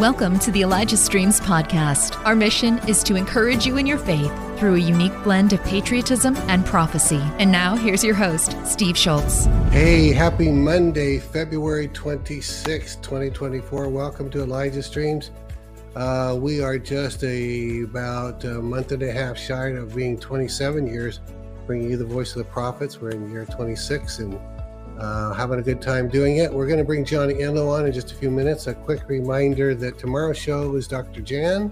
Welcome to the Elijah Streams podcast. Our mission is to encourage you in your faith through a unique blend of patriotism and prophecy. And now here's your host, Steve Schultz. Hey, happy Monday, February 26, 2024. Welcome to Elijah Streams. We are just about a month and a half shy of being 27 years, bringing you the voice of the prophets. We're in year 26 and having a good time doing it. We're going to bring Johnny Enlow on in just a few minutes. A quick reminder that tomorrow's show is Dr. Jan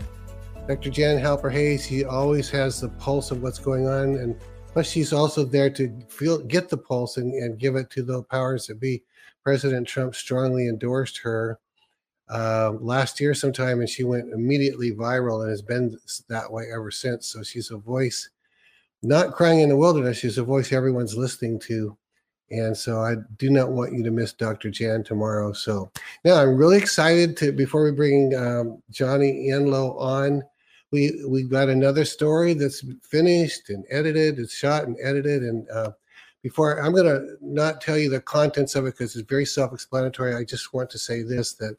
Halper-Hayes. She always has the pulse of what's going on, and plus she's also there to get the pulse and give it to the powers that be. President Trump strongly endorsed her last year sometime, and she went immediately viral and has been that way ever since. So she's a voice not crying in the wilderness. She's a voice everyone's listening to. And so I do not want you to miss Dr. Jan tomorrow. So now I'm really excited to, before we bring Johnny Enlow on, we've got another story that's finished and edited. It's shot and edited. And before, I'm going to not tell you the contents of it because it's very self-explanatory. I just want to say this, that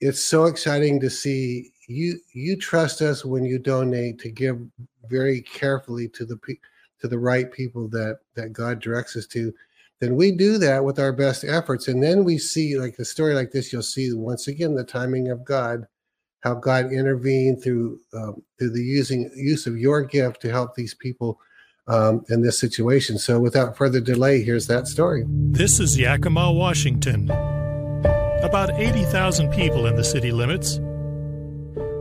it's so exciting to see you trust us when you donate to give very carefully to the right people that God directs us to. Then we do that with our best efforts. And then we see, like a story like this, you'll see once again the timing of God, how God intervened through the use of your gift to help these people in this situation. So without further delay, here's that story. This is Yakima, Washington. About 80,000 people in the city limits.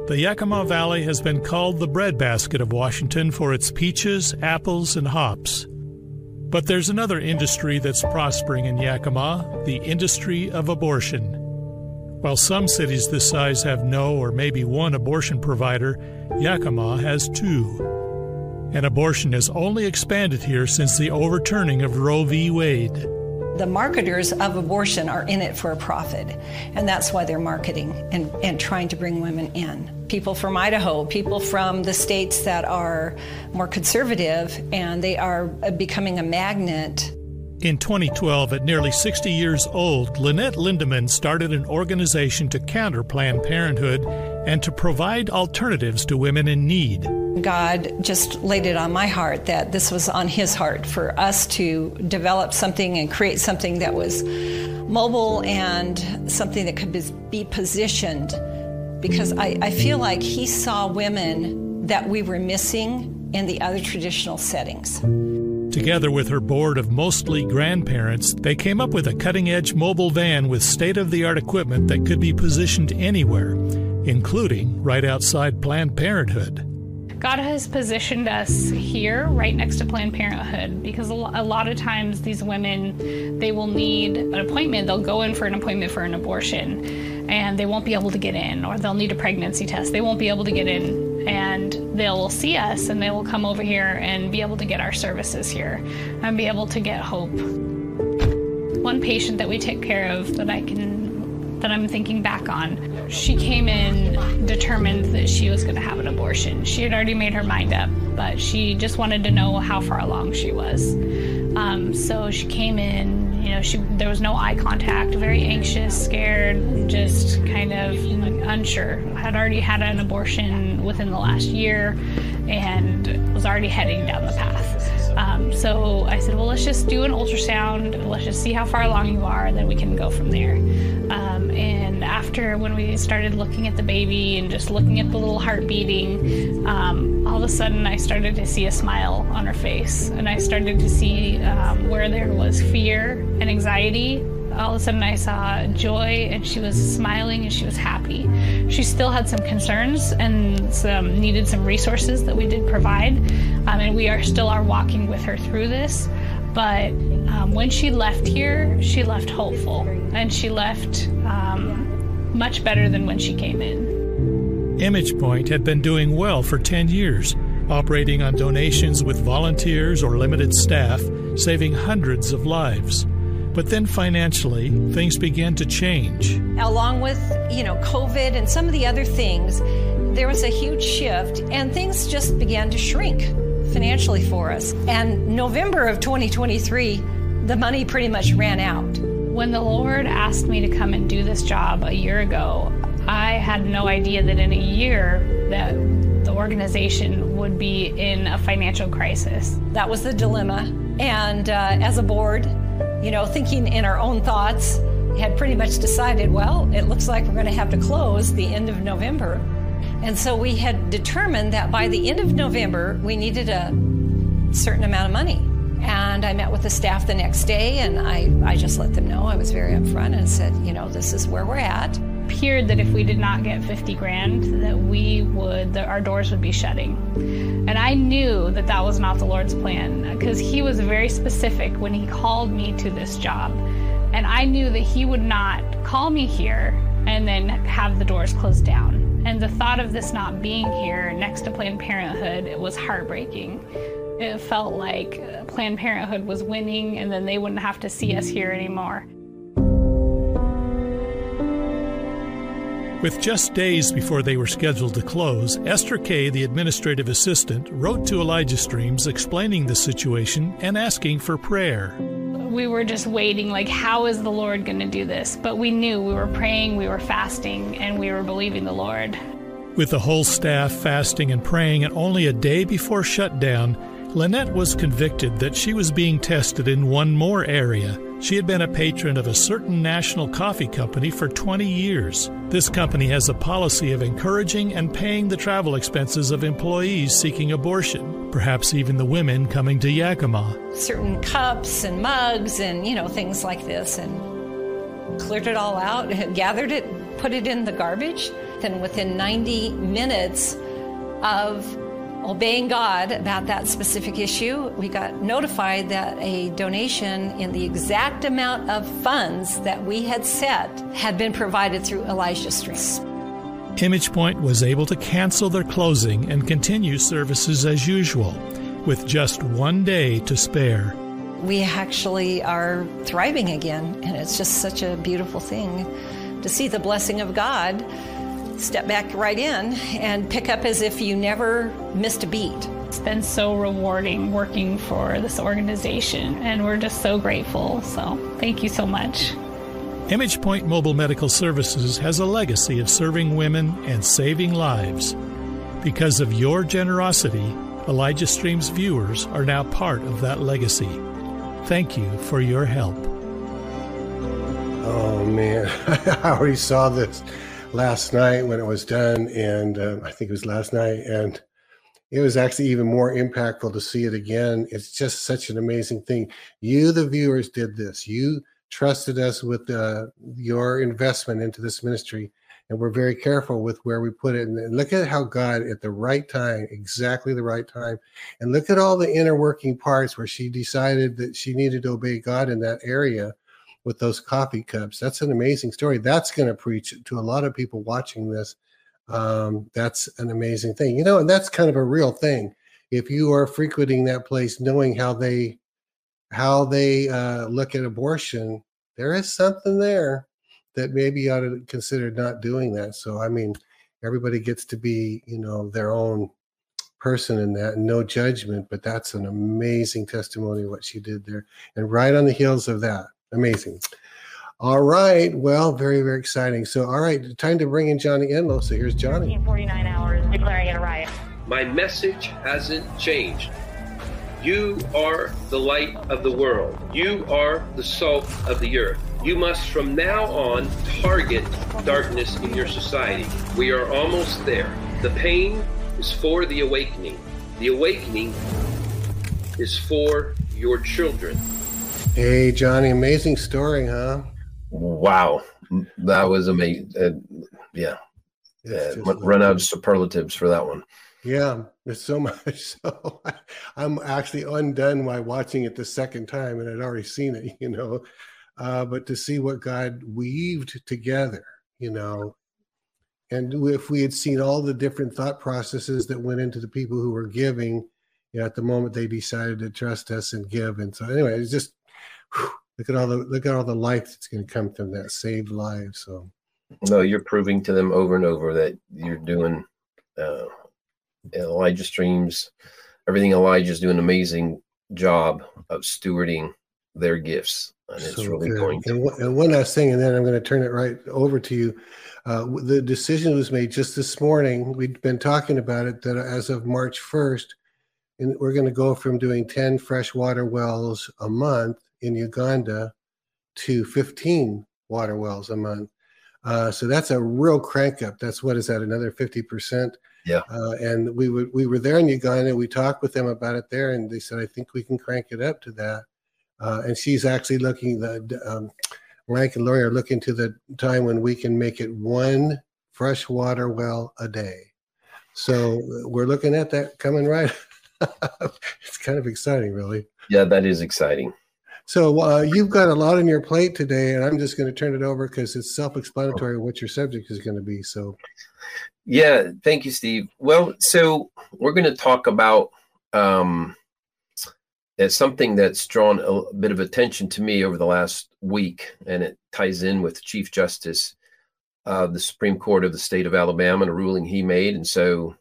The Yakima Valley has been called the breadbasket of Washington for its peaches, apples, and hops. But there's another industry that's prospering in Yakima, the industry of abortion. While some cities this size have no or maybe one abortion provider, Yakima has two. And abortion has only expanded here since the overturning of Roe v. Wade. The marketers of abortion are in it for a profit, and that's why they're marketing and trying to bring women in. People from Idaho, people from the states that are more conservative, and they are becoming a magnet. In 2012, at nearly 60 years old, Lynette Lindemann started an organization to counter Planned Parenthood and to provide alternatives to women in need. God just laid it on my heart that this was on his heart for us to develop something and create something that was mobile and something that could be positioned, because I feel like he saw women that we were missing in the other traditional settings. Together with her board of mostly grandparents, they came up with a cutting-edge mobile van with state-of-the-art equipment that could be positioned anywhere, including right outside Planned Parenthood. God has positioned us here, right next to Planned Parenthood, because a lot of times these women, they will need an appointment. They'll go in for an appointment for an abortion, and they won't be able to get in, or they'll need a pregnancy test. They won't be able to get in, and they'll see us, and they will come over here and be able to get our services here and be able to get hope. One patient that we take care of that I'm thinking back on. She came in determined that she was going to have an abortion. She had already made her mind up, but she just wanted to know how far along she was. So she came in, there was no eye contact, very anxious, scared, just kind of unsure. Had already had an abortion within the last year and was already heading down the path. So I said, well, let's just do an ultrasound. Let's just see how far along you are, and then we can go from there. And after, when we started looking at the baby and just looking at the little heart beating, all of a sudden I started to see a smile on her face, and I started to see where there was fear and anxiety. All of a sudden I saw joy, and she was smiling and she was happy. She still had some concerns and needed some resources that we did provide, and we are still walking with her through this. But when she left here, she left hopeful, and she left much better than when she came in. ImagePoint had been doing well for 10 years, operating on donations with volunteers or limited staff, saving hundreds of lives. But then financially, things began to change. Along with, COVID and some of the other things, there was a huge shift, and things just began to shrink financially for us. And November of 2023, the money pretty much ran out. When the Lord asked me to come and do this job a year ago, I had no idea that in a year that the organization would be in a financial crisis. That was the dilemma. And as a board, you know, thinking in our own thoughts, had pretty much decided, well, it looks like we're going to have to close the end of November. And so we had determined that by the end of November, we needed a certain amount of money. And I met with the staff the next day, and I just let them know. I was very upfront and said, you know, this is where we're at. It appeared that if we did not get $50,000, that our doors would be shutting. And I knew that that was not the Lord's plan, because he was very specific when he called me to this job. And I knew that he would not call me here and then have the doors closed down. And the thought of this not being here next to Planned Parenthood, it was heartbreaking. It felt like Planned Parenthood was winning, and then they wouldn't have to see us here anymore. With just days before they were scheduled to close, Esther Kay, the administrative assistant, wrote to Elijah Streams explaining the situation and asking for prayer. We were just waiting, like, how is the Lord going to do this? But we knew, we were praying, we were fasting, and we were believing the Lord. With the whole staff fasting and praying, and only a day before shutdown, Lynette was convicted that she was being tested in one more area. She had been a patron of a certain national coffee company for 20 years. This company has a policy of encouraging and paying the travel expenses of employees seeking abortion. Perhaps even the women coming to Yakima. Certain cups and mugs and, you know, things like this, and cleared it all out, gathered it, put it in the garbage. Then within 90 minutes of obeying God about that specific issue, we got notified that a donation in the exact amount of funds that we had set had been provided through Elijah Streams. ImagePoint was able to cancel their closing and continue services as usual, with just one day to spare. We actually are thriving again, and it's just such a beautiful thing to see the blessing of God step back right in and pick up as if you never missed a beat. It's been so rewarding working for this organization, and we're just so grateful. So thank you so much. ImagePoint Mobile Medical Services has a legacy of serving women and saving lives. Because of your generosity, Elijah Streams viewers are now part of that legacy. Thank you for your help. Oh, man. I already saw this last night when it was done, and I think it was last night, and it was actually even more impactful to see it again. It's just such an amazing thing. You, the viewers, did this. You trusted us with your investment into this ministry, and we're very careful with where we put it. And look at how God, at the right time, exactly the right time, and look at all the inner working parts where she decided that she needed to obey God in that area with those coffee cups. That's an amazing story. That's going to preach to a lot of people watching this. That's an amazing thing. You know, and that's kind of a real thing. If you are frequenting that place, knowing how they look at abortion, there is something there that maybe you ought to consider not doing that. So, I mean, everybody gets to be, you know, their own person in that, no judgment, but that's an amazing testimony of what she did there. And right on the heels of that, amazing. All right. Well, very, very exciting. So, all right, time to bring in Johnny Enlow. So here's Johnny. 49 hours declaring it a riot. My message hasn't changed. You are the light of the world. You are the salt of the earth. You must from now on target darkness in your society. We are almost there. The pain is for the awakening. The awakening is for your children. Hey, Johnny, amazing story, huh? Wow. That was amazing. Yeah. Run out of superlatives for that one. Yeah, there's so much. So I'm actually undone by watching it the second time, and I'd already seen it, you know. But to see what God weaved together, you know, and if we had seen all the different thought processes that went into the people who were giving, you know, at the moment they decided to trust us and give. And so anyway, it's just look at all the life that's going to come from that saved life. So no, you're proving to them over and over that you're doing. Elijah Streams, everything Elijah's doing an amazing job of stewarding their gifts. And it's so really going to. And one last thing, and then I'm going to turn it right over to you. The decision was made just this morning. We've been talking about it, that as of March 1st, and we're going to go from doing 10 freshwater wells a month in Uganda to 15 water wells a month. So that's a real crank up. That's what is that, another 50%? Yeah. And we were there in Uganda. We talked with them about it there, and they said, I think we can crank it up to that. And she's actually looking, the Rank and Lori are looking to the time when we can make it one freshwater well a day. So we're looking at that coming right up. It's kind of exciting, really. Yeah, that is exciting. So you've got a lot on your plate today, and I'm just going to turn it over because it's self-explanatory what your subject is going to be. So, yeah, thank you, Steve. Well, so we're going to talk about something that's drawn a bit of attention to me over the last week, and it ties in with Chief Justice of the Supreme Court of the state of Alabama and a ruling he made. And so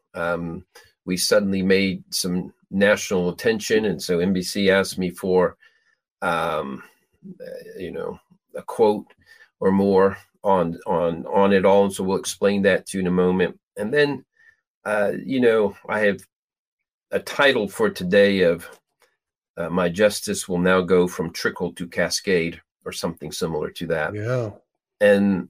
we suddenly made some national attention, and so NBC asked me for a quote or more on it all. And so we'll explain that to you in a moment. And then, I have a title for today of my justice will now go from trickle to cascade, or something similar to that. Yeah. And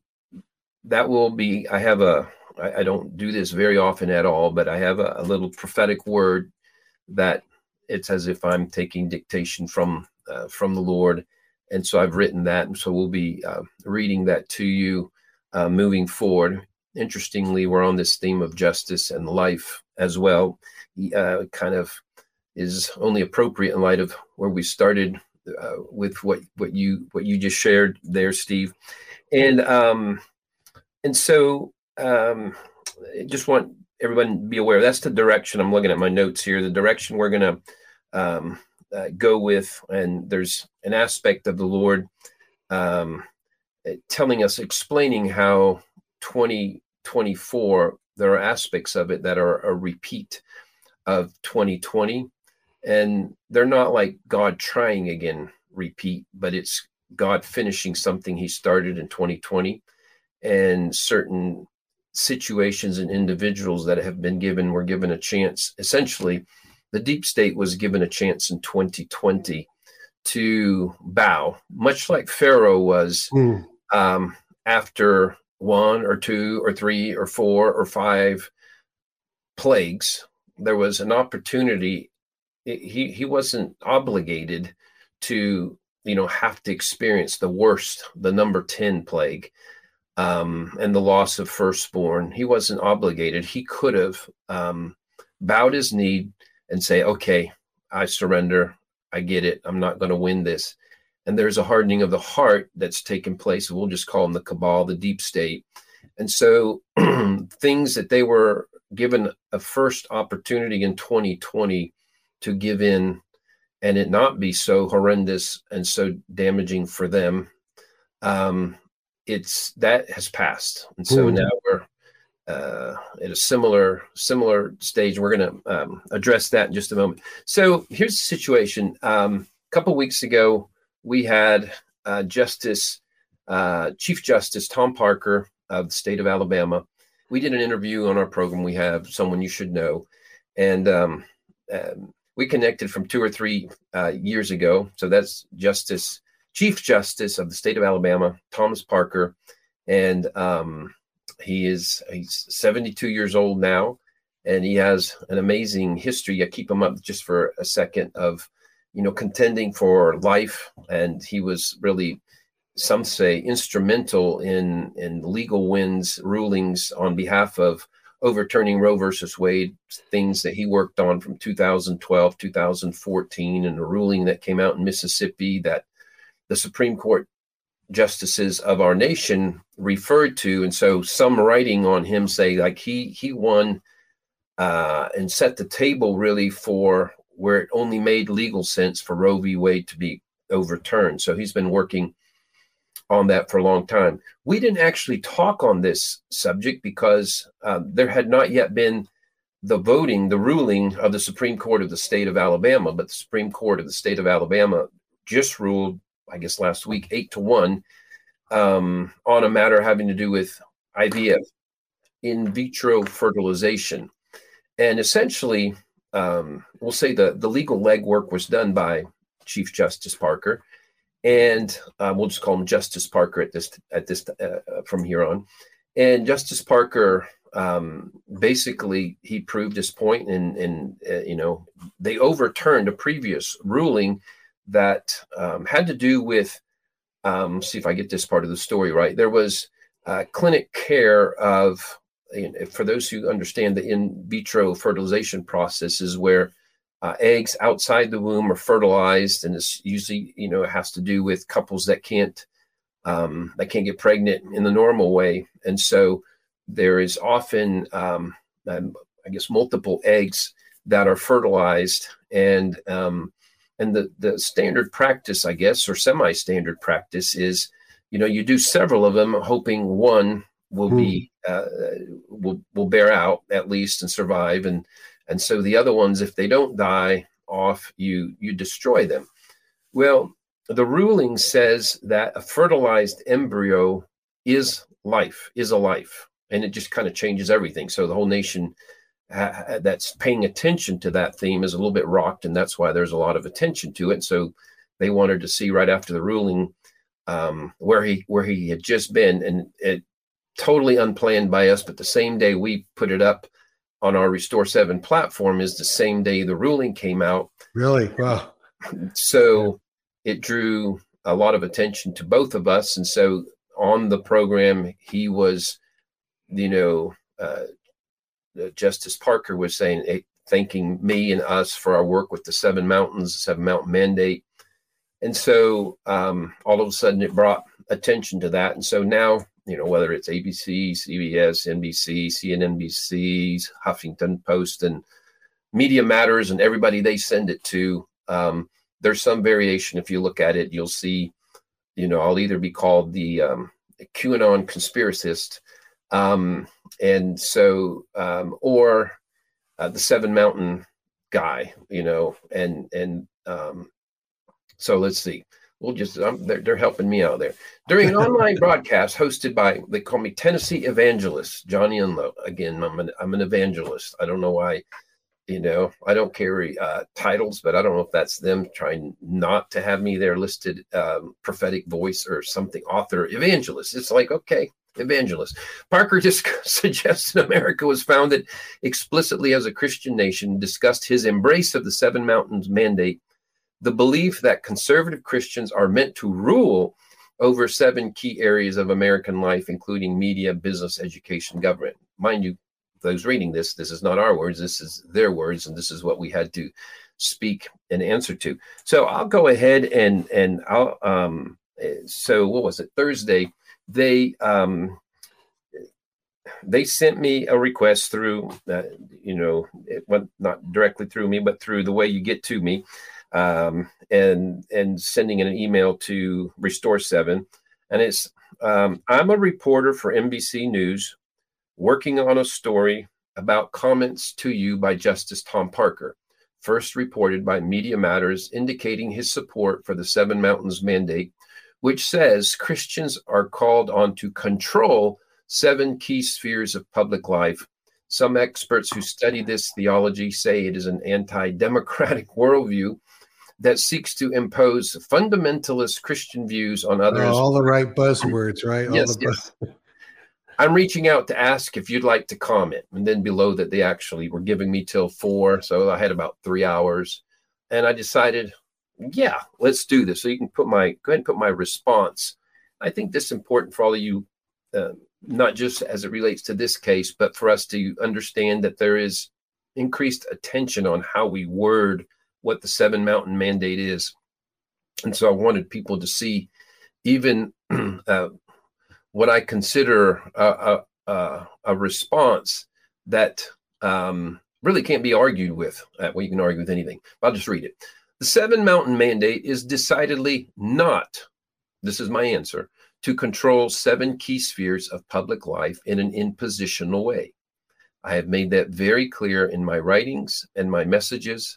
that will be, I don't do this very often at all, but I have a little prophetic word that it's as if I'm taking dictation from the Lord. And so I've written that. And so we'll be reading that to you moving forward. Interestingly, we're on this theme of justice and life as well. Kind of is only appropriate in light of where we started with what you just shared there, Steve. And so I just want everyone to be aware. That's the direction. I'm looking at my notes here. The direction we're going to go with, and there's an aspect of the Lord telling us, explaining how 2024, there are aspects of it that are a repeat of 2020, and they're not like God trying again repeat, but it's God finishing something he started in 2020, and certain situations and individuals that have been were given a chance. Essentially, the deep state was given a chance in 2020 to bow, much like Pharaoh was after one or two or three or four or five plagues. There was an opportunity. He wasn't obligated to, have to experience the worst, the number 10 plague, and the loss of firstborn. He wasn't obligated. He could have bowed his knee and say, okay, I surrender. I get it. I'm not going to win this. And there's a hardening of the heart that's taken place. We'll just call them the cabal, the deep state. And so things that they were given a first opportunity in 2020 to give in, and it not be so horrendous and so damaging for them, that has passed. And so now we're at a similar stage. We're going to address that in just a moment. So here's the situation. A couple weeks ago, we had Chief Justice Tom Parker of the state of Alabama. We did an interview on our program. We have someone you should know, and we connected from 2 or 3 years ago. So that's Chief Justice of the state of Alabama, Thomas Parker, and he's 72 years old now, and he has an amazing history. I keep him up just for a second of, contending for life. And he was really, some say, instrumental in legal wins, rulings on behalf of overturning Roe versus Wade, things that he worked on from 2012, 2014, and a ruling that came out in Mississippi that the Supreme Court justices of our nation referred to. And so some writing on him say like he won and set the table really for where it only made legal sense for Roe v. Wade to be overturned. So he's been working on that for a long time. We didn't actually talk on this subject because there had not yet been the ruling of the Supreme Court of the state of Alabama, but the Supreme Court of the state of Alabama just ruled, I guess last week, 8-1 on a matter having to do with IVF, in vitro fertilization. And essentially, we'll say the legal legwork was done by Chief Justice Parker, and we'll just call him Justice Parker at this from here on. And Justice Parker, basically, he proved his point, and you know, they overturned a previous ruling that had to do with, see if I get this part of the story right. There was clinic care of, you know, for those who understand the in vitro fertilization processes, where eggs outside the womb are fertilized, and it's usually, you know, it has to do with couples that can't get pregnant in the normal way. And so there is often, I guess, multiple eggs that are fertilized, and the standard practice, I guess, or semi-standard practice is, you know, you do several of them hoping one will be will bear out at least and survive, and so the other ones, if they don't die off, you destroy them. Well, the ruling says that a fertilized embryo is a life, and it just kind of changes everything. So the whole nation that's paying attention to that theme is a little bit rocked, and that's why there's a lot of attention to it. So they wanted to see right after the ruling where he had just been, and it totally unplanned by us, but the same day we put it up on our Restore 7 platform is the same day the ruling came out. Really? Wow. So it drew a lot of attention to both of us. And so on the program, he was, you know, Justice Parker was saying, thanking me and us for our work with the Seven Mountains, the 7 Mountain Mandate. And so all of a sudden it brought attention to that. And so now, you know, whether it's ABC, CBS, NBC, CNNBC, Huffington Post, and Media Matters, and everybody they send it to, there's some variation. If you look at it, you'll see, you know, I'll either be called the QAnon conspiracist, and so, or the 7 Mountain guy, you know, and so let's see. We'll just, they're helping me out there. During an online broadcast hosted by, they call me Tennessee evangelist, Johnny Enlow. Again, I'm an evangelist. I don't know why, you know, I don't carry titles, but I don't know if that's them trying not to have me there listed, prophetic voice or something, author, evangelist. It's like, okay, evangelist. Parker just suggested America was founded explicitly as a Christian nation, discussed his embrace of the 7 Mountains mandate, the belief that conservative Christians are meant to rule over 7 key areas of American life, including media, business, education, government. Mind you, those reading this, this is not our words, this is their words, and this is what we had to speak and answer to. So I'll go ahead and I'll, so what was it, Thursday, they sent me a request through, you know, it went not directly through me, but through the way you get to me. And sending in an email to Restore 7. And it's, I'm a reporter for NBC News working on a story about comments to you by Justice Tom Parker, first reported by Media Matters, indicating his support for the 7 Mountains mandate, which says Christians are called on to control 7 key spheres of public life. Some experts who study this theology say it is an anti-democratic worldview that seeks to impose fundamentalist Christian views on others. All the right buzzwords, right? All yes, the yes. I'm reaching out to ask if you'd like to comment. And then below that, they actually were giving me till 4. So I had about 3 hours, and I decided, yeah, let's do this. So you can go ahead and put my response. I think this is important for all of you, not just as it relates to this case, but for us to understand that there is increased attention on how we word what the 7 Mountain mandate is. And so I wanted people to see even what I consider a response that really can't be argued with. Well, you can argue with anything. I'll just read it. The 7 Mountain mandate is decidedly not, this is my answer, to control 7 key spheres of public life in an impositional way. I have made that very clear in my writings and my messages.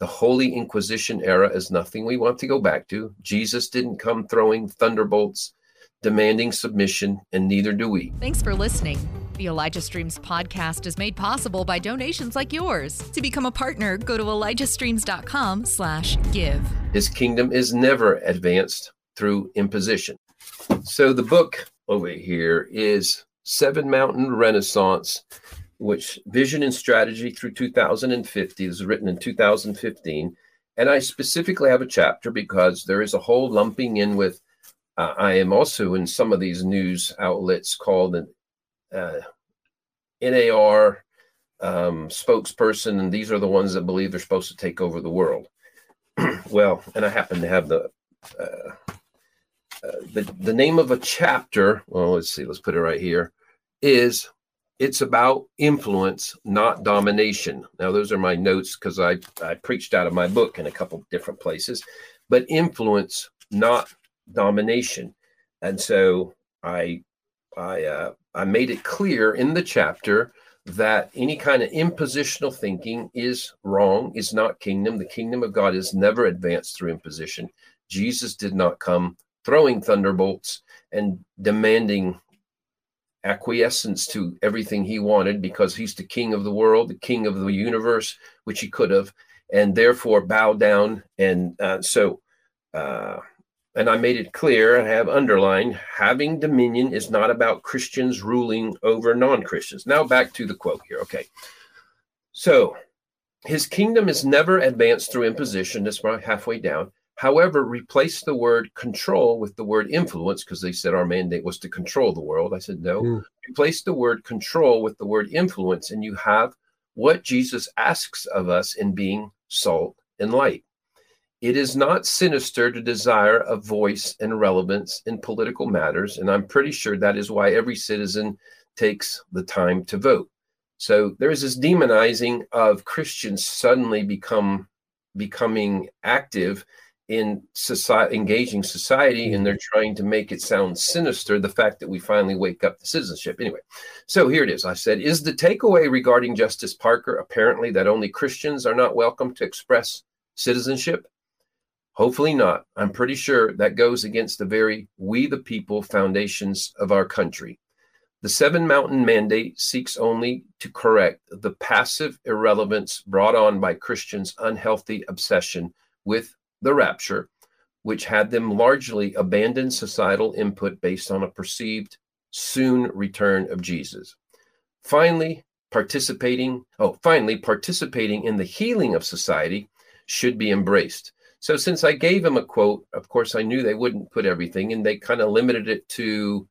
The Holy Inquisition era is nothing we want to go back to. Jesus didn't come throwing thunderbolts, demanding submission, and neither do we. Thanks for listening. The Elijah Streams podcast is made possible by donations like yours. To become a partner, go to ElijahStreams.com/give. His kingdom is never advanced through imposition. So the book over here is Seven Mountain Renaissance, which Vision and Strategy through 2050 is written in 2015. And I specifically have a chapter because there is a whole lumping in with, I am also in some of these news outlets called an NAR spokesperson, and these are the ones that believe they're supposed to take over the world. Well, and I happen to have the name of a chapter. Well, let's see, let's put it right here. It's about influence, not domination. Now, those are my notes because I preached out of my book in a couple different places, but influence, not domination. And so I made it clear in the chapter that any kind of impositional thinking is wrong, is not kingdom. The kingdom of God is never advanced through imposition. Jesus did not come throwing thunderbolts and demanding acquiescence to everything he wanted, because he's the king of the world, the king of the universe, which he could have, and therefore bow down. And and I made it clear, I have underlined, having dominion is not about Christians ruling over non-Christians. Now back to the quote here. Okay. So his kingdom is never advanced through imposition. That's about halfway down. However, replace the word control with the word influence, because they said our mandate was to control the world. I said, no, Replace the word control with the word influence, and you have what Jesus asks of us in being salt and light. It is not sinister to desire a voice and relevance in political matters, and I'm pretty sure that is why every citizen takes the time to vote. So there is this demonizing of Christians suddenly becoming active in society, engaging society, and they're trying to make it sound sinister, the fact that we finally wake up to citizenship. Anyway, so here it is. I said, is the takeaway regarding Justice Parker apparently that only Christians are not welcome to express citizenship? Hopefully not. I'm pretty sure that goes against the very we the people foundations of our country. The Seven Mountain Mandate seeks only to correct the passive irrelevance brought on by Christians' unhealthy obsession with the rapture, which had them largely abandon societal input based on a perceived soon return of Jesus. Finally, participating in the healing of society should be embraced. So since I gave him a quote, of course, I knew they wouldn't put everything, and they kind of limited it to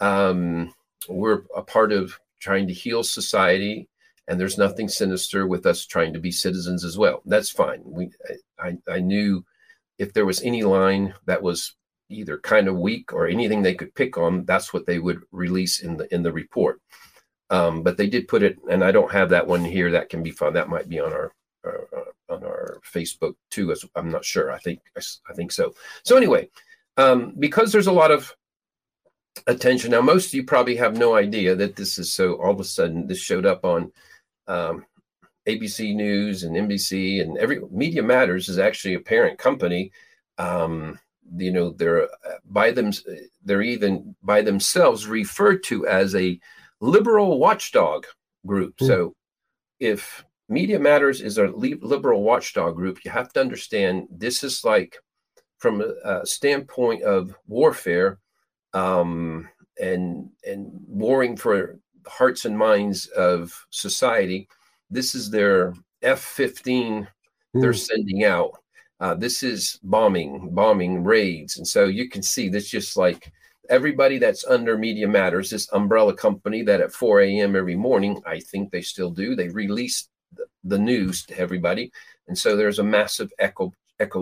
we're a part of trying to heal society, and there's nothing sinister with us trying to be citizens as well. That's fine. I knew if there was any line that was either kind of weak or anything they could pick on, that's what they would release in the report. But they did put it, and I don't have that one here. That can be found. That might be on our Facebook too, as I'm not sure. I think so. So anyway, because there's a lot of attention now, most of you probably have no idea that this is, so all of a sudden this showed up on ABC News and NBC, and every Media Matters is actually a parent company. They're even by themselves referred to as a liberal watchdog group. So if Media Matters is a liberal watchdog group, you have to understand this is like from a standpoint of warfare and warring for hearts and minds of society. This is their F-15 they're sending out. This is bombing raids. And so you can see this, just like everybody that's under Media Matters, this umbrella company that at 4 a.m. every morning, I think they still do, they release the news to everybody. And so there's a massive echo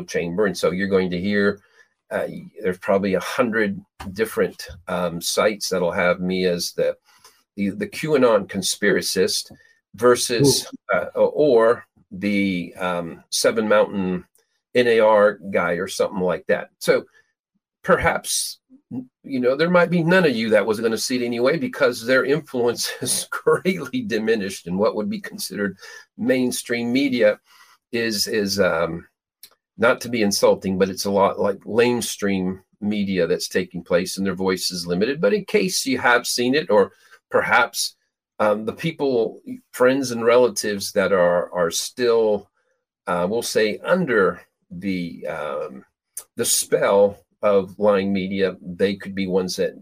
chamber. And so you're going to hear, there's probably 100 different sites that'll have me as the QAnon conspiracist versus or the Seven Mountain NAR guy or something like that. So perhaps, there might be none of you that was going to see it anyway, because their influence is greatly diminished in what would be considered mainstream media is not to be insulting, but it's a lot like lamestream media that's taking place, and their voice is limited. But in case you have seen it, or perhaps the people, friends and relatives that are still, we'll say, under the spell of lying media, they could be ones that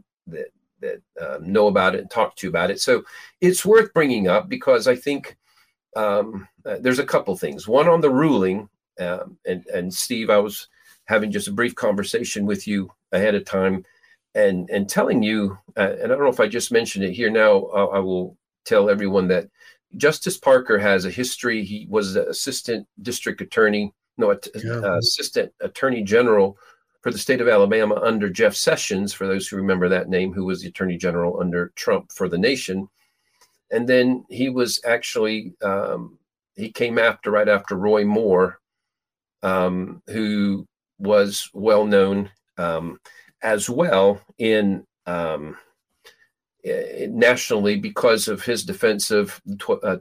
know about it and talk to you about it. So it's worth bringing up, because I think there's a couple things. One, on the ruling, and Steve, I was having just a brief conversation with you ahead of time and telling you, and I don't know if I just mentioned it here now, I will tell everyone that Justice Parker has a history. He was the assistant district attorney, assistant attorney general for the state of Alabama under Jeff Sessions, for those who remember that name, who was the attorney general under Trump for the nation. And then he was actually, he came right after Roy Moore, who was well known as well nationally because of his defense of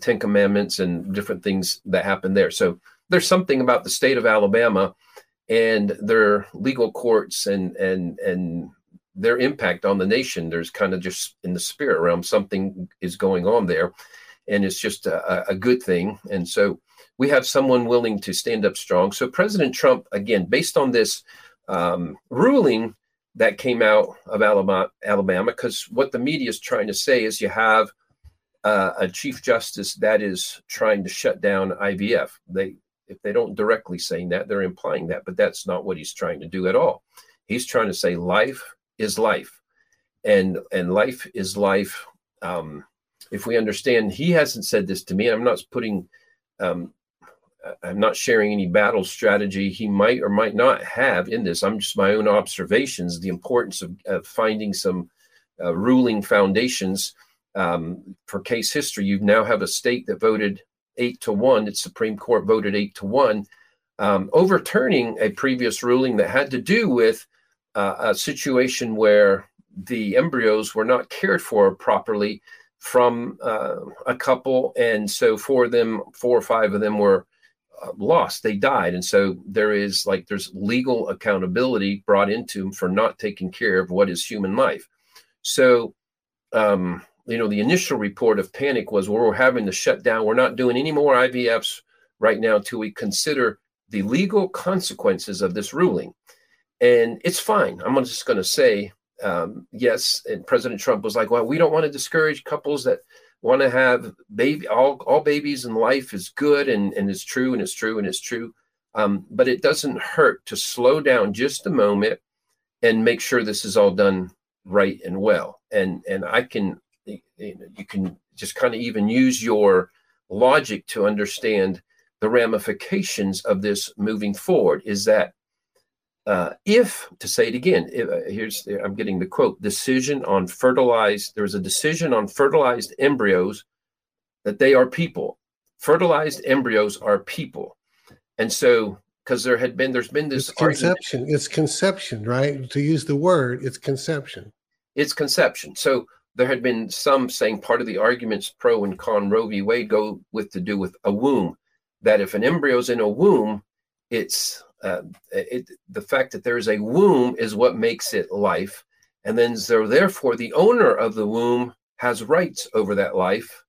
Ten Commandments and different things that happened there. So there's something about the state of Alabama and their legal courts and their impact on the nation. There's kind of just in the spirit realm, something is going on there, and it's just a good thing. And so we have someone willing to stand up strong. So President Trump, again, based on this ruling that came out of Alabama, because what the media is trying to say is you have a chief justice that is trying to shut down IVF. If they don't directly say that, they're implying that, but that's not what he's trying to do at all. He's trying to say life is life, and life is life. If we understand, he hasn't said this to me. I'm not putting, I'm not sharing any battle strategy he might or might not have in this. I'm just my own observations, the importance of finding some ruling foundations for case history. You now have a state that voted 8-1. Its Supreme Court voted 8-1, overturning a previous ruling that had to do with a situation where the embryos were not cared for properly from a couple. And so four or five of them were lost. They died. And so there's legal accountability brought into them for not taking care of what is human life. So, the initial report of panic was, well, we're having to shut down. We're not doing any more IVFs right now until we consider the legal consequences of this ruling. And it's fine. I'm just going to say, yes. And President Trump was like, well, we don't want to discourage couples that want to have all babies, and life is good. And it's true. And it's true. And it's true. But it doesn't hurt to slow down just a moment and make sure this is all done right and well. And you can just kind of even use your logic to understand the ramifications of this moving forward is that I'm getting the quote, there was a decision on fertilized embryos that they are people. Fertilized embryos are people. And so, because there's been this conception, it's conception, right? To use the word, it's conception. It's conception. So there had been some saying part of the arguments pro and con Roe v. Wade go with to do with a womb, that if an embryo's in a womb, the fact that there is a womb is what makes it life. And then so therefore the owner of the womb has rights over that life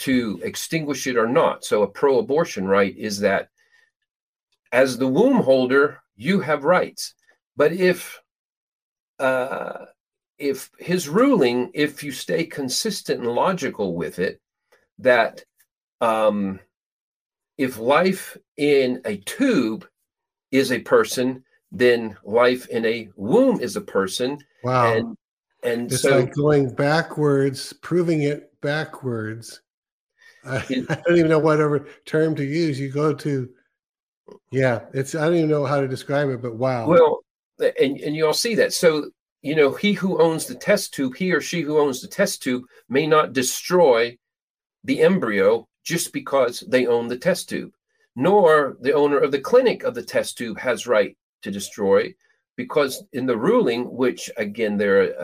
to extinguish it or not. So a pro-abortion right is that as the womb holder, you have rights. But if his ruling, if you stay consistent and logical with it, that if life in a tube is a person, then life in a womb is a person. Wow. And it's so, like going backwards, proving it backwards. I don't even know whatever term to use. You go to, I don't even know how to describe it, but wow. Well, and you all see that. So, he or she who owns the test tube may not destroy the embryo just because they own the test tube, nor the owner of the clinic of the test tube has right to destroy, because in the ruling, which again, they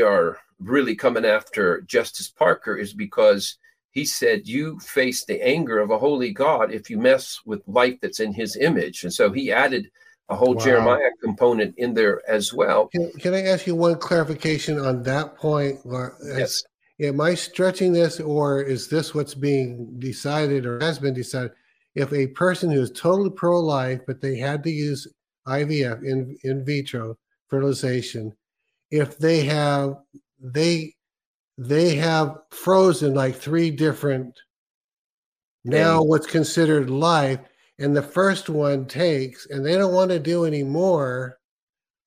are really coming after Justice Parker, is because He said, you face the anger of a holy God if you mess with life that's in his image. And so he added a whole Jeremiah component in there as well. Can I ask you one clarification on that point? Yes. Am I stretching this, or is this what's being decided or has been decided? If a person who is totally pro-life, but they had to use IVF, in vitro fertilization, if they have, they have frozen like three different, now what's considered life, and the first one takes, and they don't want to do any more,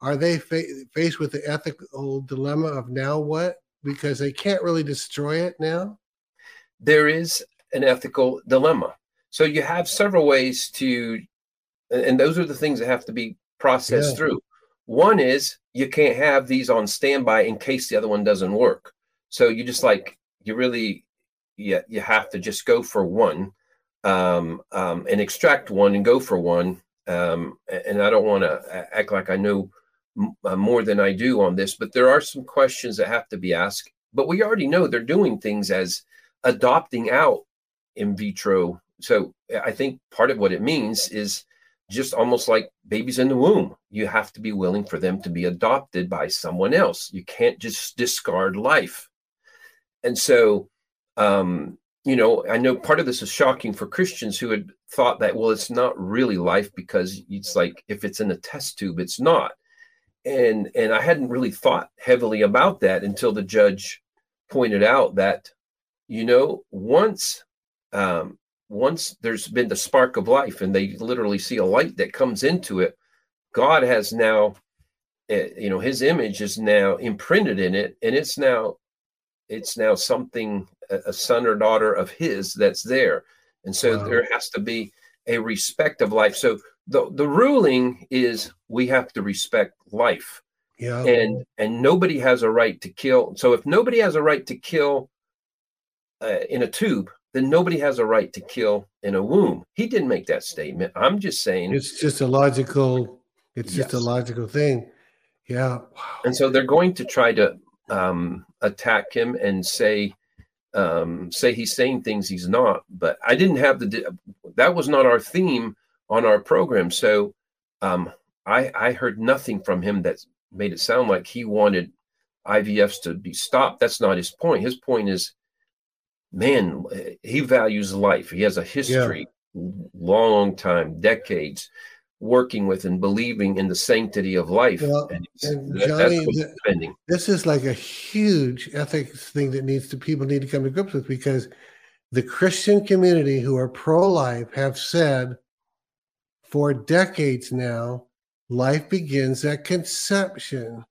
are they faced with the ethical dilemma of now what? Because they can't really destroy it now? There is an ethical dilemma. So you have several ways to, and those are the things that have to be processed through. One is you can't have these on standby in case the other one doesn't work. So you just like, you really, you have to just go for one and extract one and go for one. And I don't want to act like I know more than I do on this, but there are some questions that have to be asked. But we already know they're doing things as adopting out in vitro. So I think part of what it means is just almost like babies in the womb. You have to be willing for them to be adopted by someone else. You can't just discard life. And so, you know, I know part of this is shocking for Christians who had thought that, well, it's not really life because it's like if it's in a test tube, it's not. And I hadn't really thought heavily about that until the judge pointed out that, you know, once there's been the spark of life and they literally see a light that comes into it, God has now, you know, his image is now imprinted in it. And it's now something, a son or daughter of his that's there. And so there has to be a respect of life. So the ruling is we have to respect life. Yeah. And nobody has a right to kill. So if nobody has a right to kill in a tube, then nobody has a right to kill in a womb. He didn't make that statement. I'm just saying it's just a logical, just a logical thing. Yeah. Wow. And so they're going to try to attack him and say he's saying things he's not. But I didn't have that was not our theme on our program. So I heard nothing from him that made it sound like he wanted IVFs to be stopped. That's not his point. His point is, man, he values life. He has a history, long time, decades, working with and believing in the sanctity of life. Well, and Johnny, this is like a huge ethics thing that people need to come to grips with, because the Christian community who are pro-life have said for decades now, life begins at conception,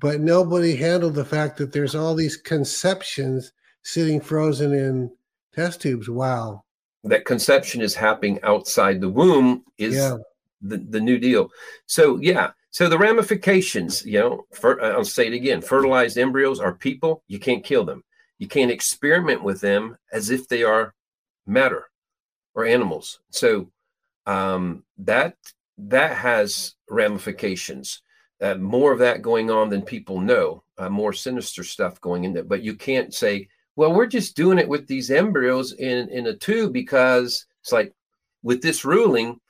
but nobody handled the fact that there's all these conceptions sitting frozen in test tubes. Wow. That conception is happening outside the womb is the new deal. So, so the ramifications, you know, I'll say it again, fertilized embryos are people. You can't kill them. You can't experiment with them as if they are matter or animals. So that has ramifications. More of that going on than people know, more sinister stuff going in there. But you can't say, well, we're just doing it with these embryos in a tube, because it's like with this ruling,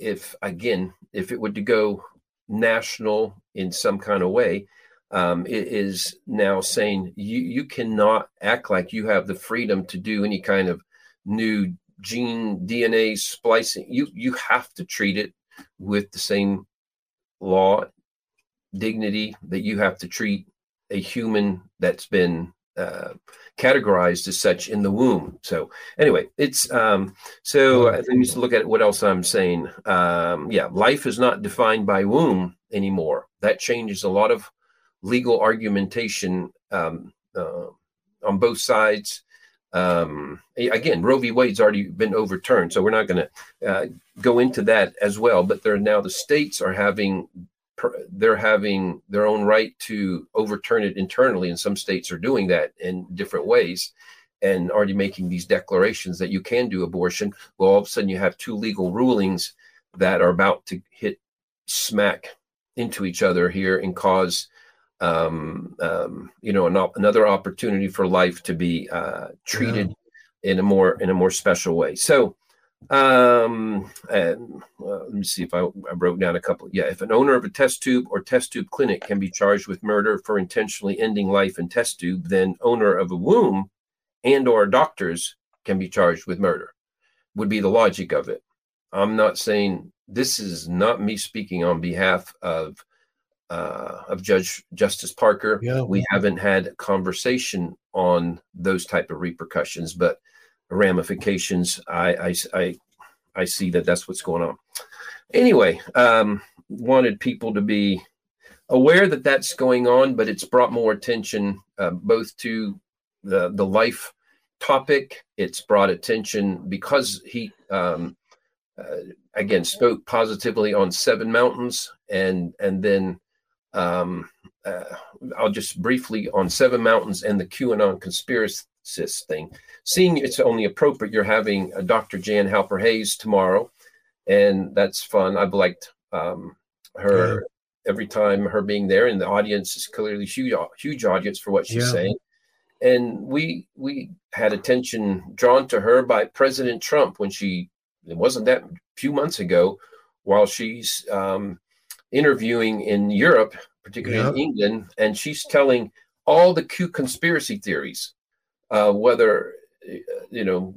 if it were to go national in some kind of way, it is now saying you cannot act like you have the freedom to do any kind of new gene DNA splicing. You have to treat it with the same law, dignity that you have to treat a human that's been categorized as such in the womb. So anyway, it's let me just look at what else I'm saying. Life is not defined by womb anymore. That changes a lot of legal argumentation on both sides. Again, Roe v. Wade's already been overturned, so we're not going to go into that as well. But the states are having their own right to overturn it internally, and some states are doing that in different ways and already making these declarations that you can do abortion. Well, all of a sudden you have two legal rulings that are about to hit smack into each other here and cause another opportunity for life to be treated in a more special way. So let me see if I wrote down a couple. Yeah, if an owner of a test tube or test tube clinic can be charged with murder for intentionally ending life in test tube, then owner of a womb and or doctors can be charged with murder, would be the logic of it. I'm not saying, this is not me speaking on behalf of Justice Parker. Yeah. We haven't had a conversation on those type of repercussions, but ramifications, I see that that's what's going on. Anyway, wanted people to be aware that that's going on, but it's brought more attention both to the life topic. It's brought attention because he again spoke positively on Seven Mountains, and then I'll just briefly on Seven Mountains and the QAnon conspiracy thing. Seeing it's only appropriate, you're having a Dr. Jan Halper-Hayes tomorrow, and that's fun. I've liked her every time, her being there, and the audience is clearly huge audience for what she's saying. And we had attention drawn to her by President Trump when it wasn't that few months ago, while she's interviewing in Europe, particularly in England, and she's telling all the Q conspiracy theories. Whether,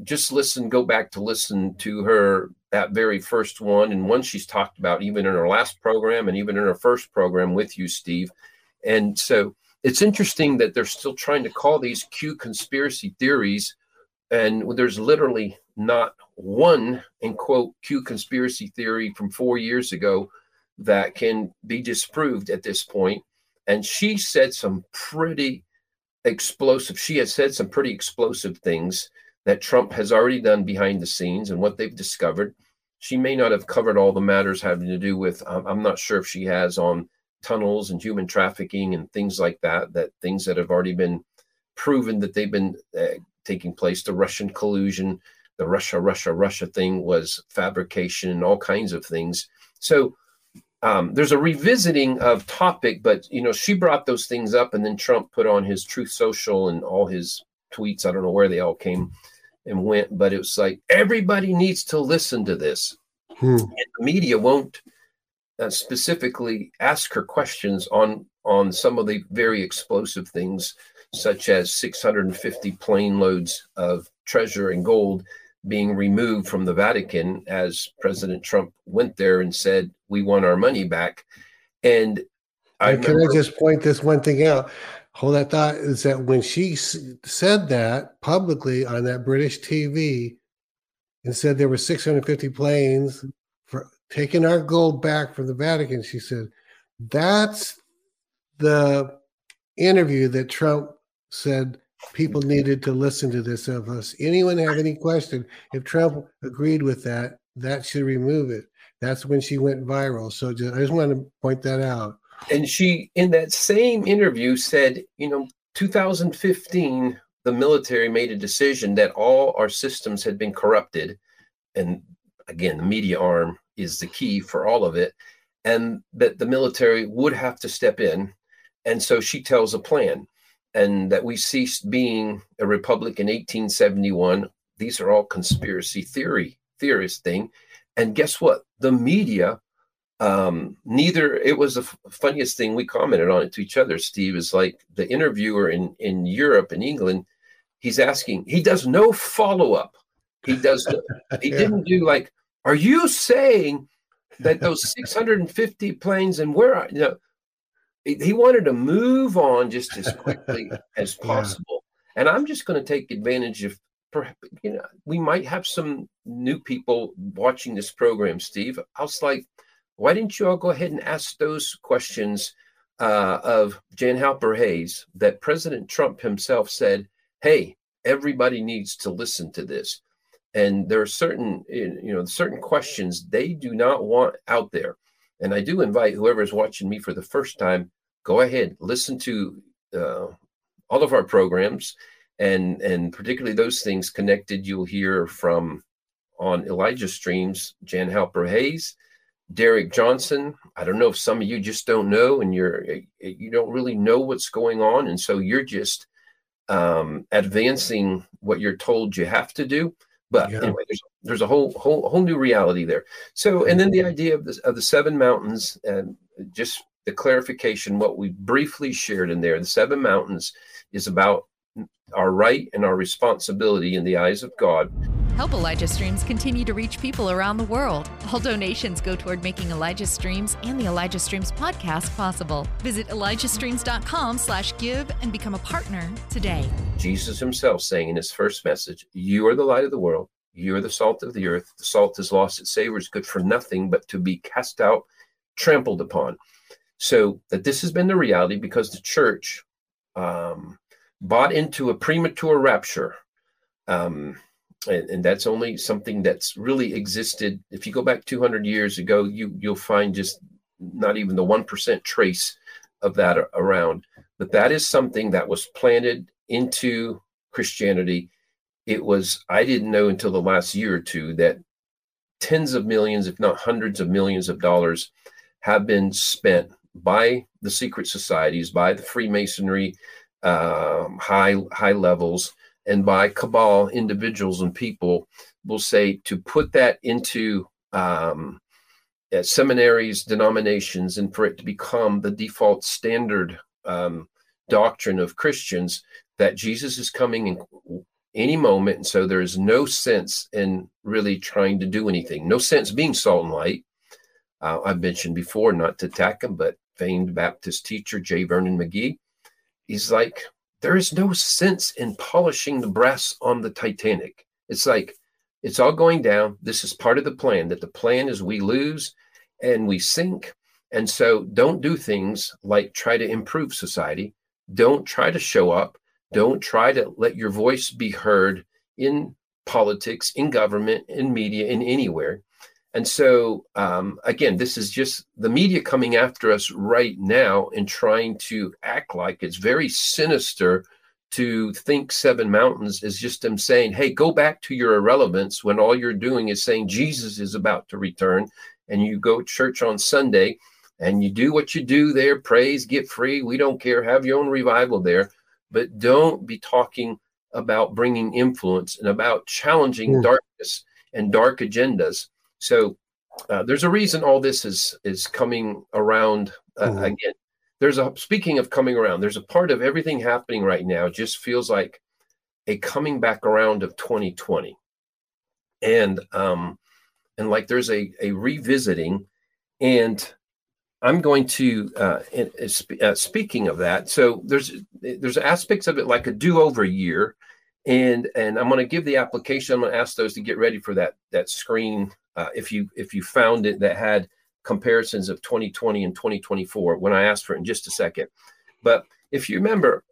just go back to listen to her, that very first one, and one she's talked about even in her last program and even in her first program with you, Steve. And so it's interesting that they're still trying to call these Q conspiracy theories, and there's literally not one, in quote, Q conspiracy theory from 4 years ago that can be disproved at this point. And she said some pretty explosive. She has said some pretty explosive things that Trump has already done behind the scenes and what they've discovered. She may not have covered all the matters having to do with, I'm not sure if she has, on tunnels and human trafficking and things like that, things that have already been proven that they've been taking place. The Russian collusion, the Russia thing was fabrication and all kinds of things. So there's a revisiting of topic, but, she brought those things up, and then Trump put on his Truth Social and all his tweets. I don't know where they all came and went, but it was like, everybody needs to listen to this. And the media won't specifically ask her questions on some of the very explosive things, such as 650 plane loads of treasure and gold being removed from the Vatican, as President Trump went there and said, we want our money back. And I just point this one thing out? Hold that thought, is that when she said that publicly on that British TV and said there were 650 planes for taking our gold back from the Vatican, she said, that's the interview that Trump said people needed to listen to this of us. Anyone have any question? If Trump agreed with that, that should remove it. That's when she went viral. So I just want to point that out. And she, in that same interview, said, 2015, the military made a decision that all our systems had been corrupted. And again, the media arm is the key for all of it. And that the military would have to step in. And so she tells a plan. And that we ceased being a republic in 1871. These are all conspiracy theorist thing. And guess what? The media, it was the funniest thing, we commented on it to each other, Steve, is like the interviewer in Europe and England, he's asking, he does no follow-up. He does, he didn't do like, are you saying that those 650 planes and where are, he wanted to move on just as quickly as possible. Yeah. And I'm just going to take advantage of, we might have some new people watching this program, Steve. I was like, why didn't you all go ahead and ask those questions of Jan Halper-Hayes that President Trump himself said, hey, everybody needs to listen to this. And there are certain, certain questions they do not want out there. And I do invite whoever is watching me for the first time, go ahead, listen to all of our programs, and particularly those things connected. You'll hear from on Elijah Streams, Jan Halper-Hayes, Derek Johnson. I don't know if some of you just don't know, and you don't really know what's going on, and so you're just advancing what you're told you have to do. But anyway, there's a whole new reality there. So, and then the idea of the seven mountains, and just the clarification, what we briefly shared in there, the seven mountains is about our right and our responsibility in the eyes of God. Help Elijah Streams continue to reach people around the world. All donations go toward making Elijah Streams and the Elijah Streams podcast possible. Visit ElijahStreams.com/give and become a partner today. Jesus himself saying in his first message, you are the light of the world. You are the salt of the earth. The salt is lost its savor, is good for nothing but to be cast out, trampled upon. So that this has been the reality because the church bought into a premature rapture. And that's only something that's really existed. If you go back 200 years ago, you'll find just not even the 1% trace of that around. But that is something that was planted into Christianity. It was, I didn't know until the last year or two that tens of millions, if not hundreds of millions of dollars have been spent by the secret societies, by the Freemasonry, high levels, and by cabal individuals and people, will say, to put that into seminaries, denominations, and for it to become the default standard doctrine of Christians, that Jesus is coming in any moment. And so there is no sense in really trying to do anything, no sense being salt and light. I've mentioned before, not to attack him, but famed Baptist teacher J. Vernon McGee, he's like, there is no sense in polishing the brass on the Titanic. It's like, it's all going down. This is part of the plan, that the plan is we lose and we sink. And so don't do things like try to improve society. Don't try to show up. Don't try to let your voice be heard in politics, in government, in media, in anywhere. And so, again, this is just the media coming after us right now and trying to act like it's very sinister to think seven mountains is just them saying, hey, go back to your irrelevance, when all you're doing is saying Jesus is about to return. And you go to church on Sunday and you do what you do there, praise, get free. We don't care. Have your own revival there. But don't be talking about bringing influence and about challenging darkness and dark agendas. So there's a reason all this is coming around again. Speaking of coming around, there's a part of everything happening right now just feels like a coming back around of 2020. And like there's a revisiting. And I'm going to, speaking of that, so there's aspects of it like a do-over year. And I'm going to give the application. I'm going to ask those to get ready for that screen. If you found it, that had comparisons of 2020 and 2024 when I asked for it in just a second. But if you remember,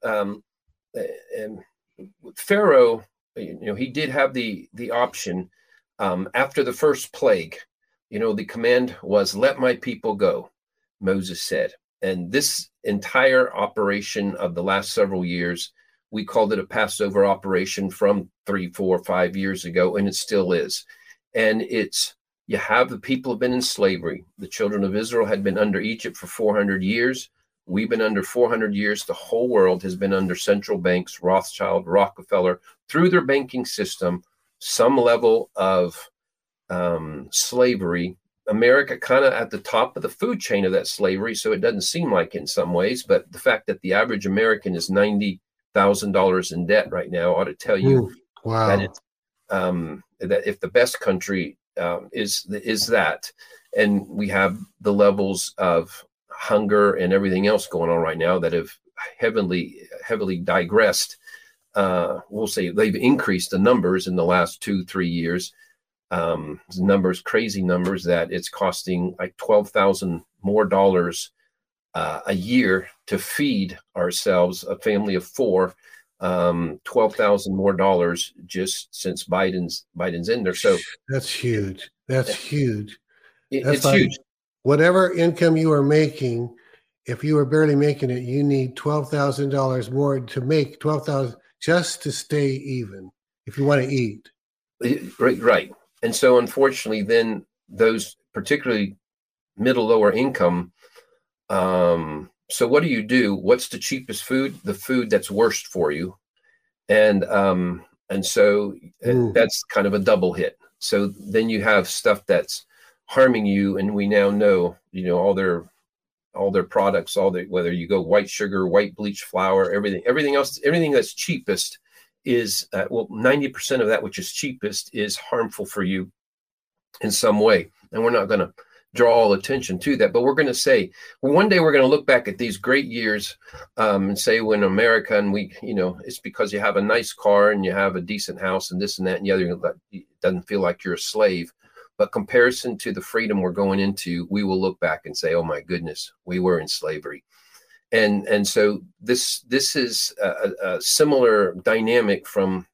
Pharaoh, he did have the option after the first plague. The command was, let my people go, Moses said. And this entire operation of the last several years, we called it a Passover operation from 3, 4, 5 years ago, and it still is. And it's, you have the people have been in slavery. The children of Israel had been under Egypt for 400 years. We've been under 400 years. The whole world has been under central banks, Rothschild, Rockefeller, through their banking system, some level of slavery. America kind of at the top of the food chain of that slavery, so it doesn't seem like in some ways, but the fact that the average American is $90,000 in debt right now ought to tell you that it's that if the best country is that, and we have the levels of hunger and everything else going on right now that have heavily digressed. We'll say they've increased the numbers in the last 2-3 years. Crazy numbers that it's costing like $12,000 more dollars a year to feed ourselves, a family of 4. $12,000 more dollars just since Biden's in there. So that's huge. That's huge. It's like huge. Whatever income you are making, if you are barely making it, you need $12,000 more to make $12,000 just to stay even if you want to eat. Right. And so unfortunately, then those particularly middle, lower income. So what do you do? What's the cheapest food? The food that's worst for you. And so that's kind of a double hit. So then you have stuff that's harming you. And we now know, you know, all their products, whether you go white sugar, white bleach flour, everything else, everything that's cheapest is, 90% of that, which is cheapest, is harmful for you in some way. And we're not going to draw all attention to that, but we're going to say, well, one day we're going to look back at these great years and say, when America, and we, you know, it's because you have a nice car and you have a decent house and this and that and the other, it doesn't feel like you're a slave. But comparison to the freedom we're going into, we will look back and say, oh my goodness, we were in slavery. And so this is a similar dynamic from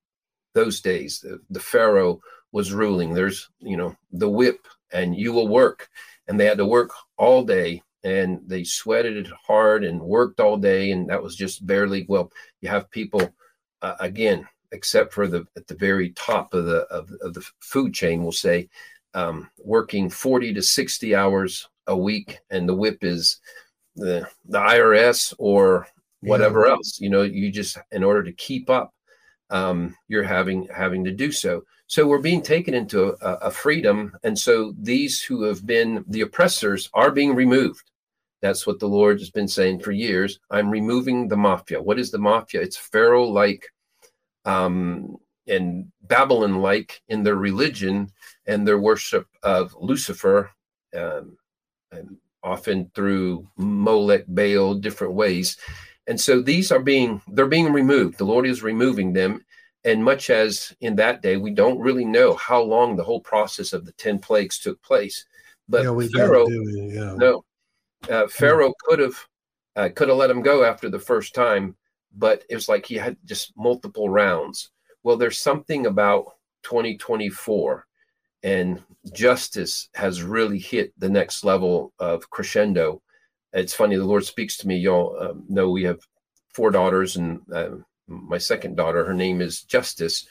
those days. The Pharaoh was ruling. There's, you know, the whip, and you will work. And they had to work all day, and they sweated it hard and worked all day. And that was just barely, well, you have people, again, except for at the very top of the food chain, we'll say, working 40 to 60 hours a week. And the whip is the IRS or whatever else, you know, you just, in order to keep up, you're having to do so. So we're being taken into a freedom. And so these who have been the oppressors are being removed. That's what the Lord has been saying for years. I'm removing the mafia. What is the mafia? It's Pharaoh-like and Babylon-like in their religion and their worship of Lucifer, and often through Molech, Baal, different ways. And so these are being removed. The Lord is removing them. And much as in that day, we don't really know how long the whole process of the 10 plagues took place. But yeah, Pharaoh could have let him go after the first time, but it was like he had just multiple rounds. Well, there's something about 2024, and justice has really hit the next level of crescendo. It's funny, the Lord speaks to me. Y'all know we have 4 daughters, and my second daughter, her name is Justice,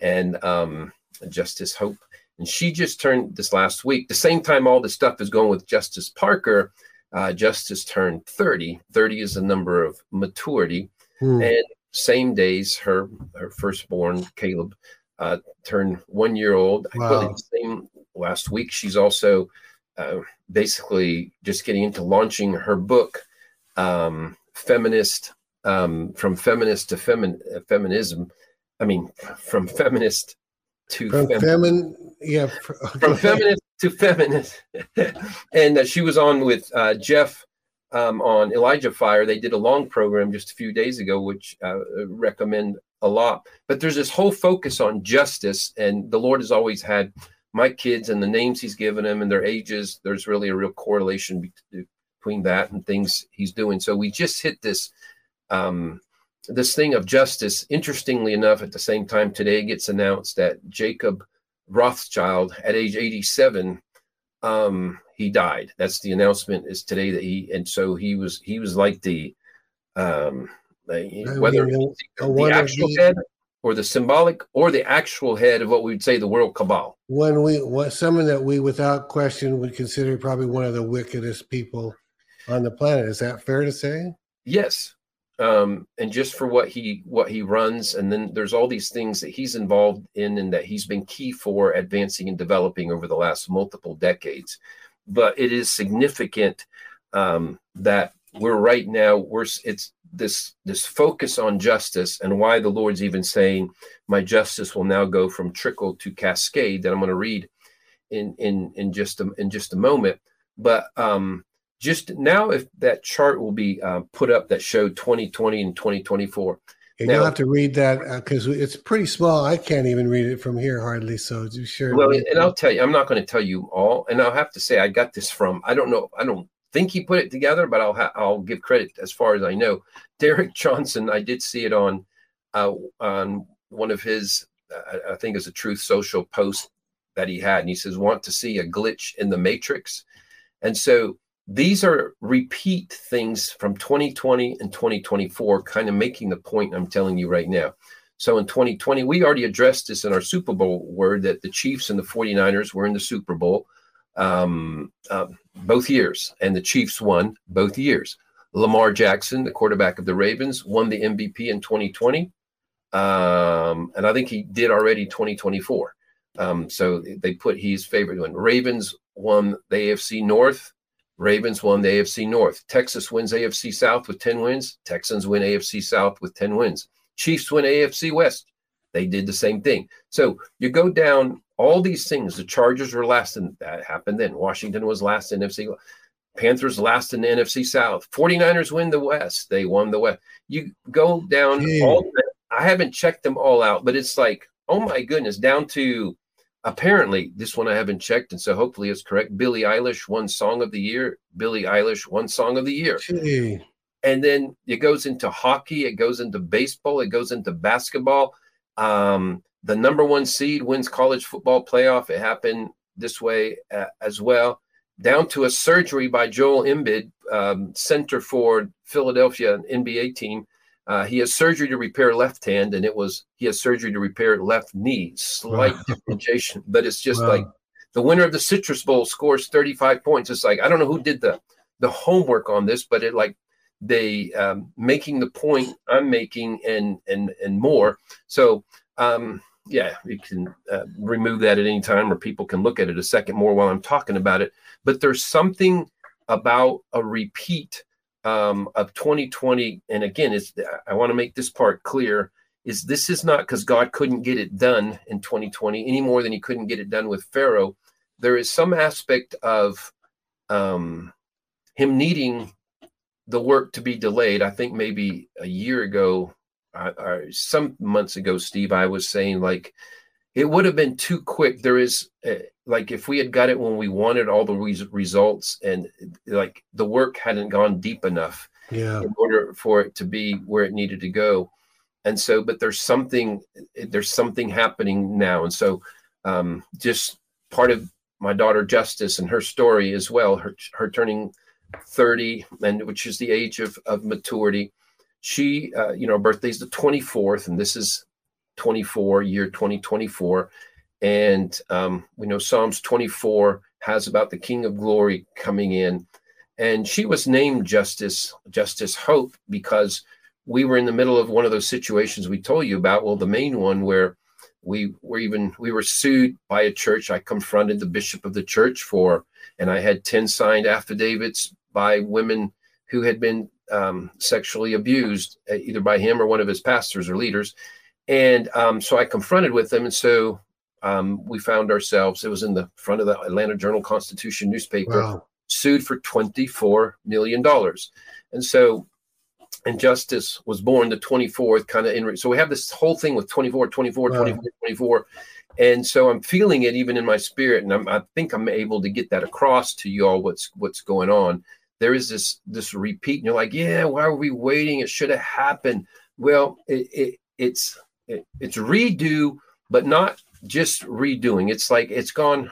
and Justice Hope. And she just turned this last week. The same time all this stuff is going with Justice Parker, Justice turned 30. 30 is the number of maturity. And same days, her firstborn, Caleb, turned 1 year old. Wow. Same last week. She's also basically just getting into launching her book, Feminist, Feminist to Feminist. And she was on with Jeff on Elijah Fire. They did a long program just a few days ago, which I recommend a lot. But there's this whole focus on justice, and the Lord has always had my kids and the names he's given them and their ages. There's really a real correlation between that and things he's doing. So we just hit this thing of justice. Interestingly enough, at the same time today, it gets announced that Jacob Rothschild, at age 87, he died. That's the announcement is today, that he was like the actual head or the symbolic or the actual head of what we would say the world cabal. Someone that we without question would consider probably one of the wickedest people on the planet. Is that fair to say? Yes. And just for what he runs, and then there's all these things that he's involved in and that he's been key for advancing and developing over the last multiple decades. But it is significant that it's this focus on justice, and why the Lord's even saying, my justice will now go from trickle to cascade, that I'm going to read in just a moment. But just now, if that chart will be put up that showed 2020 and 2024. Yeah, now, you'll have to read that because it's pretty small. I can't even read it from here hardly. So do share. Well, and I'll tell you, I'm not going to tell you all. And I'll have to say I got this from, I don't know, I don't think he put it together, but I'll give credit as far as I know. Derek Johnson, I did see it on one of his, I think it was a Truth Social post that he had. And he says, want to see a glitch in the matrix? And so these are repeat things from 2020 and 2024, kind of making the point I'm telling you right now. So in 2020, we already addressed this in our Super Bowl word, that the Chiefs and the 49ers were in the Super Bowl. both years, and the Chiefs won both years. Lamar Jackson, the quarterback of the Ravens, won the MVP in 2020. And I think he did already 2024. So they put he's favorite one. Ravens won the AFC North. Ravens won the AFC North. Texas wins AFC South with 10 wins. Texans win AFC South with 10 wins. Chiefs win AFC West. They did the same thing. So you go down all these things. The Chargers were last in that happened then. Washington was last in NFC. Panthers last in the NFC South. 49ers win the West. They won the West. You go down all the, I haven't checked them all out, but it's like, oh my goodness, down to apparently this one I haven't checked. And so hopefully it's correct. Billie Eilish, one song of the year. Billie Eilish, one song of the year. Gee. And then it goes into hockey. It goes into baseball. It goes into basketball. The number one seed wins college football playoff. It happened this way as well. Down to a surgery by Joel Embiid, center for Philadelphia, an NBA team. He has surgery to repair left hand, and it was he has surgery to repair left knee. Slight differentiation, but it's just like the winner of the Citrus Bowl scores 35 points. It's like I don't know who did the homework on this, but it like they making the point I'm making and more. So yeah, you can remove that at any time, or people can look at it a second more while I'm talking about it. But there's something about a repeat of 2020. And again, it's, I want to make this part clear, is this is not because God couldn't get it done in 2020 any more than he couldn't get it done with Pharaoh. There is some aspect of him needing the work to be delayed. I think maybe a year ago, some months ago, Steve, I was saying like it would have been too quick. There is like if we had got it when we wanted all the results and like the work hadn't gone deep enough in order for it to be where it needed to go. And so but there's something happening now. And so just part of my daughter Justice and her story as well, her turning 30, and which is the age of maturity. She, birthday's the 24th, and this is 24, year 2024. And we know Psalms 24 has about the King of Glory coming in. And she was named Justice Hope, because we were in the middle of one of those situations we told you about. Well, the main one where we were sued by a church. I confronted the bishop of the church and I had 10 signed affidavits by women who had been sexually abused, either by him or one of his pastors or leaders. And so I confronted with them. And so we found ourselves, it was in the front of the Atlanta Journal-Constitution newspaper, sued for $24 million. And so, and Justice was born the 24th, kind of in, so we have this whole thing with 24. And so I'm feeling it even in my spirit. And I think I'm able to get that across to you all, what's going on. There is this repeat, and you're like, yeah, why are we waiting? It should have happened. Well, it's redo, but not just redoing. It's like it's gone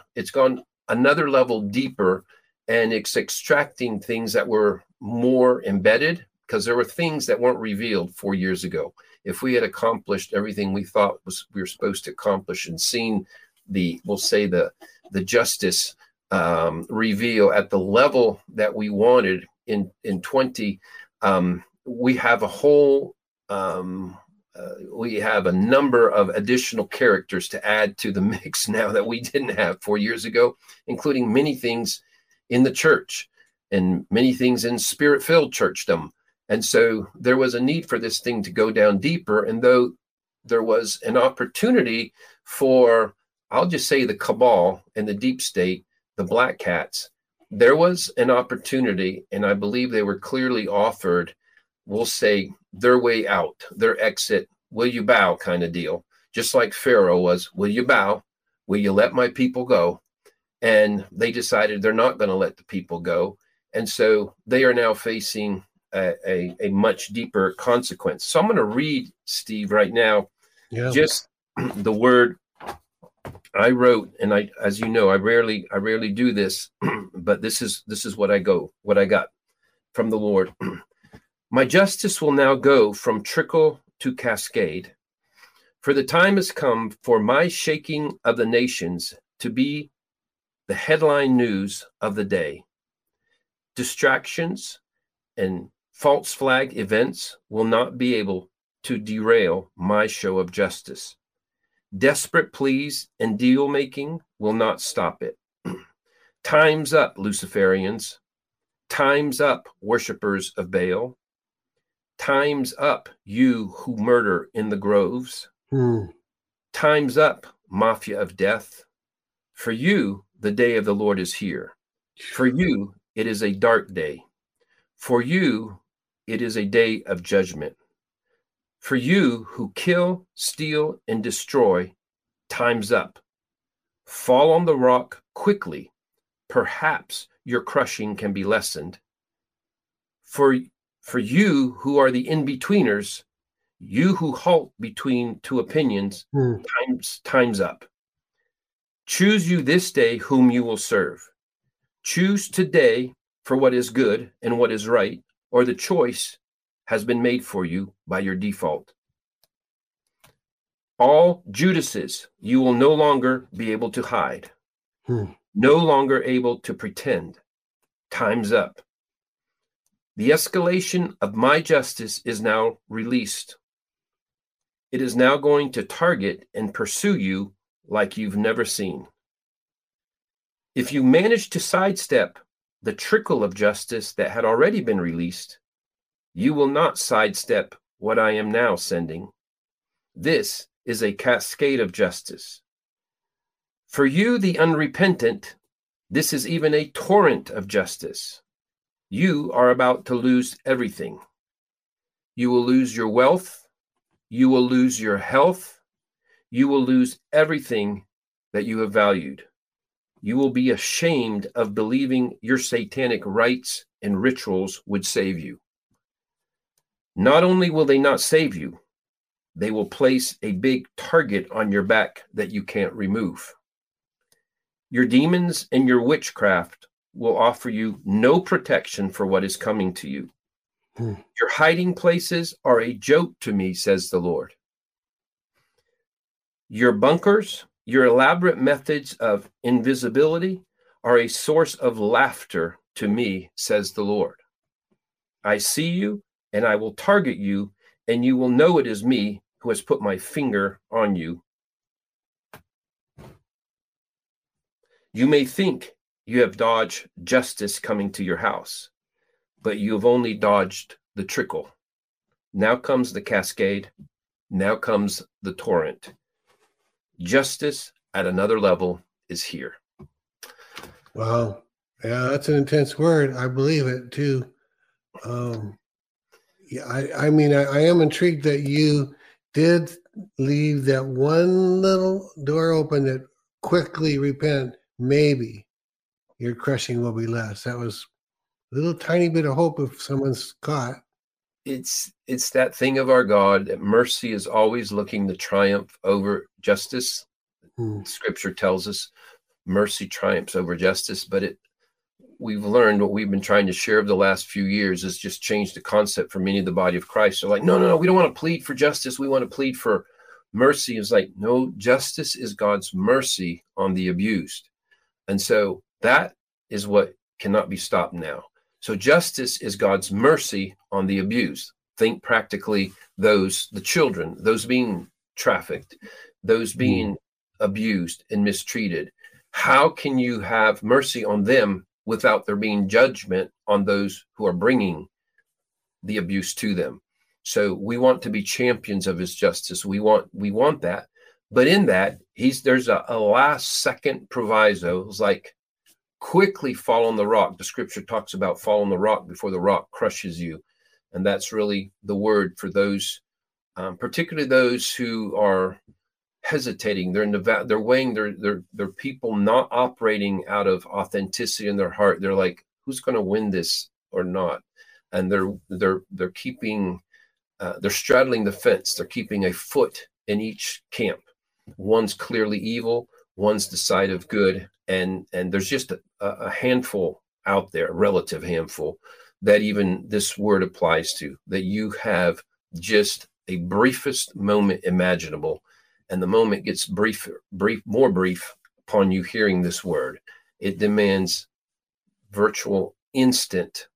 another level deeper, and it's extracting things that were more embedded, because there were things that weren't revealed 4 years ago. If we had accomplished everything we thought we were supposed to accomplish and seen the justice reveal at the level that we wanted in 20, we have a whole we have a number of additional characters to add to the mix now that we didn't have 4 years ago, including many things in the church and many things in spirit-filled churchdom. And so there was a need for this thing to go down deeper. And though there was an opportunity for, I'll just say, the cabal and the deep state, the black cats, there was an opportunity, and I believe they were clearly offered, we'll say, their way out, their exit, will you bow kind of deal. Just like Pharaoh was, will you bow? Will you let my people go? And they decided they're not going to let the people go. And so they are now facing a much deeper consequence. So I'm going to read, Steve, right now, just the word I wrote, and I, as you know, I rarely do this, but this is what I got from the Lord. My justice will now go from trickle to cascade, for the time has come for my shaking of the nations to be the headline news of the day. Distractions and false flag events will not be able to derail my show of justice. Desperate pleas and deal-making will not stop it. Time's up, Luciferians. Time's up, worshipers of Baal. Time's up, you who murder in the groves. Time's up, mafia of death. For you, the day of the Lord is here. For you, it is a dark day. For you, it is a day of judgment. For you who kill, steal, and destroy, time's up. Fall on the rock quickly. Perhaps your crushing can be lessened. For you who are the in-betweeners, you who halt between two opinions, time's up. Choose you this day whom you will serve. Choose today for what is good and what is right, or the choice has been made for you by your default. All Judases you will no longer be able to hide, no longer able to pretend. Time's up. The escalation of my justice is now released. It is now going to target and pursue you like you've never seen. If you manage to sidestep the trickle of justice that had already been released, you will not sidestep what I am now sending. This is a cascade of justice. For you, the unrepentant, this is even a torrent of justice. You are about to lose everything. You will lose your wealth. You will lose your health. You will lose everything that you have valued. You will be ashamed of believing your satanic rites and rituals would save you. Not only will they not save you, they will place a big target on your back that you can't remove. Your demons and your witchcraft will offer you no protection for what is coming to you. Your hiding places are a joke to me, says the Lord. Your bunkers, your elaborate methods of invisibility are a source of laughter to me, says the Lord. I see you. And I will target you, and you will know it is me who has put my finger on you. You may think you have dodged justice coming to your house, but you have only dodged the trickle. Now comes the cascade. Now comes the torrent. Justice at another level is here. Wow. Yeah, that's an intense word. I believe it, too. Yeah, I mean, I am intrigued that you did leave that one little door open that quickly repent. Maybe your crushing will be less. That was a little tiny bit of hope if someone's caught. It's that thing of our God that mercy is always looking to triumph over justice. Scripture tells us mercy triumphs over justice, but we've learned what we've been trying to share of the last few years is just change the concept for many of the body of Christ. They're like, no, we don't want to plead for justice. We want to plead for mercy. It's like, no, justice is God's mercy on the abused. And so that is what cannot be stopped now. So justice is God's mercy on the abused. Think practically the children, those being trafficked, those being abused and mistreated. How can you have mercy on them without there being judgment on those who are bringing the abuse to them? So we want to be champions of his justice. We want that. But in that, there's a last second proviso. It's like, quickly fall on the rock. The scripture talks about fall on the rock before the rock crushes you. And that's really the word for those, particularly those who are hesitating. They're weighing their people, not operating out of authenticity in their heart. They're like, who's going to win this or not? And they're keeping they're straddling the fence. They're keeping a foot in each camp. One's clearly evil. One's the side of good. And there's just a handful out there, a relative handful that even this word applies to, that you have just a briefest moment imaginable. And the moment gets more brief upon you hearing this word. It demands virtual instant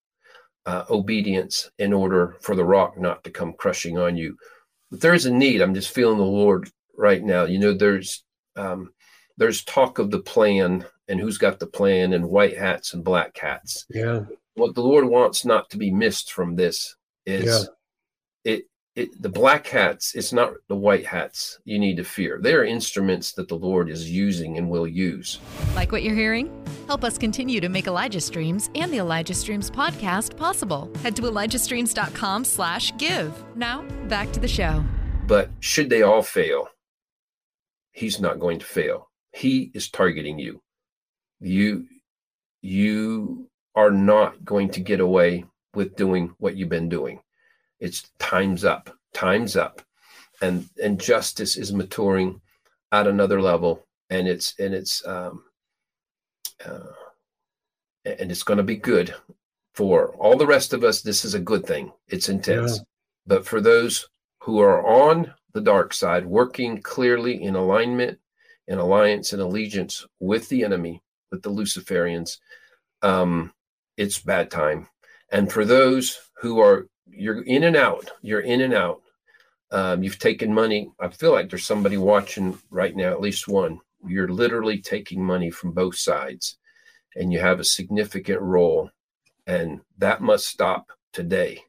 obedience in order for the rock not to come crushing on you. But there's a need. I'm just feeling the Lord right now. You know, there's talk of the plan and who's got the plan and white hats and black hats. Yeah. What the Lord wants not to be missed from this is the black hats. It's not the white hats you need to fear. They are instruments that the Lord is using and will use. Like what you're hearing? Help us continue to make Elijah Streams and the Elijah Streams podcast possible. Head to ElijahStreams.com/give. Now, back to the show. But should they all fail, he's not going to fail. He is targeting you. You are not going to get away with doing what you've been doing. It's time's up. And justice is maturing at another level. And it's going to be good for all the rest of us. This is a good thing. It's intense. Yeah. But for those who are on the dark side, working clearly in alignment and alliance and allegiance with the enemy, with the Luciferians, it's bad time. And for those who are, you're in and out. You've taken money. I feel like there's somebody watching right now, at least one. You're literally taking money from both sides and you have a significant role, and that must stop today.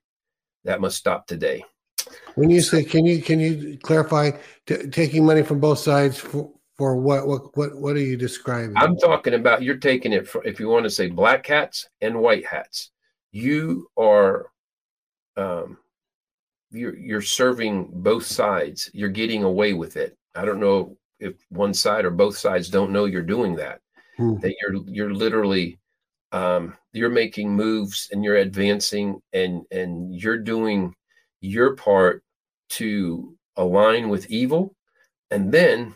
When you say, can you clarify taking money from both sides for what are you describing? I'm talking about, you're taking it for, if you want to say, black hats and white hats. You are, you're serving both sides. You're getting away with it. I don't know if one side or both sides don't know you're doing that. That you're literally, you're making moves and you're advancing and you're doing your part to align with evil. And then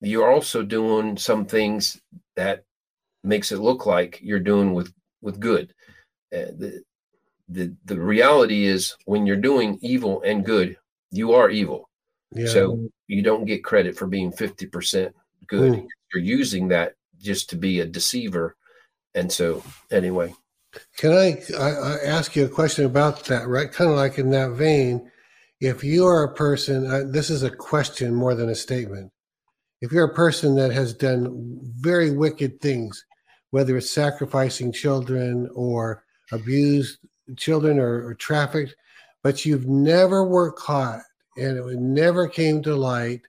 you're also doing some things that makes it look like you're doing with good. The reality is, when you're doing evil and good, you are evil. Yeah. So you don't get credit for being 50% good. You're using that just to be a deceiver. And so anyway. Can I ask you a question about that, right? Kind of like in that vein, if you are a person, this is a question more than a statement. If you're a person that has done very wicked things, whether it's sacrificing children or abused children or trafficked, but you've never were caught and it never came to light,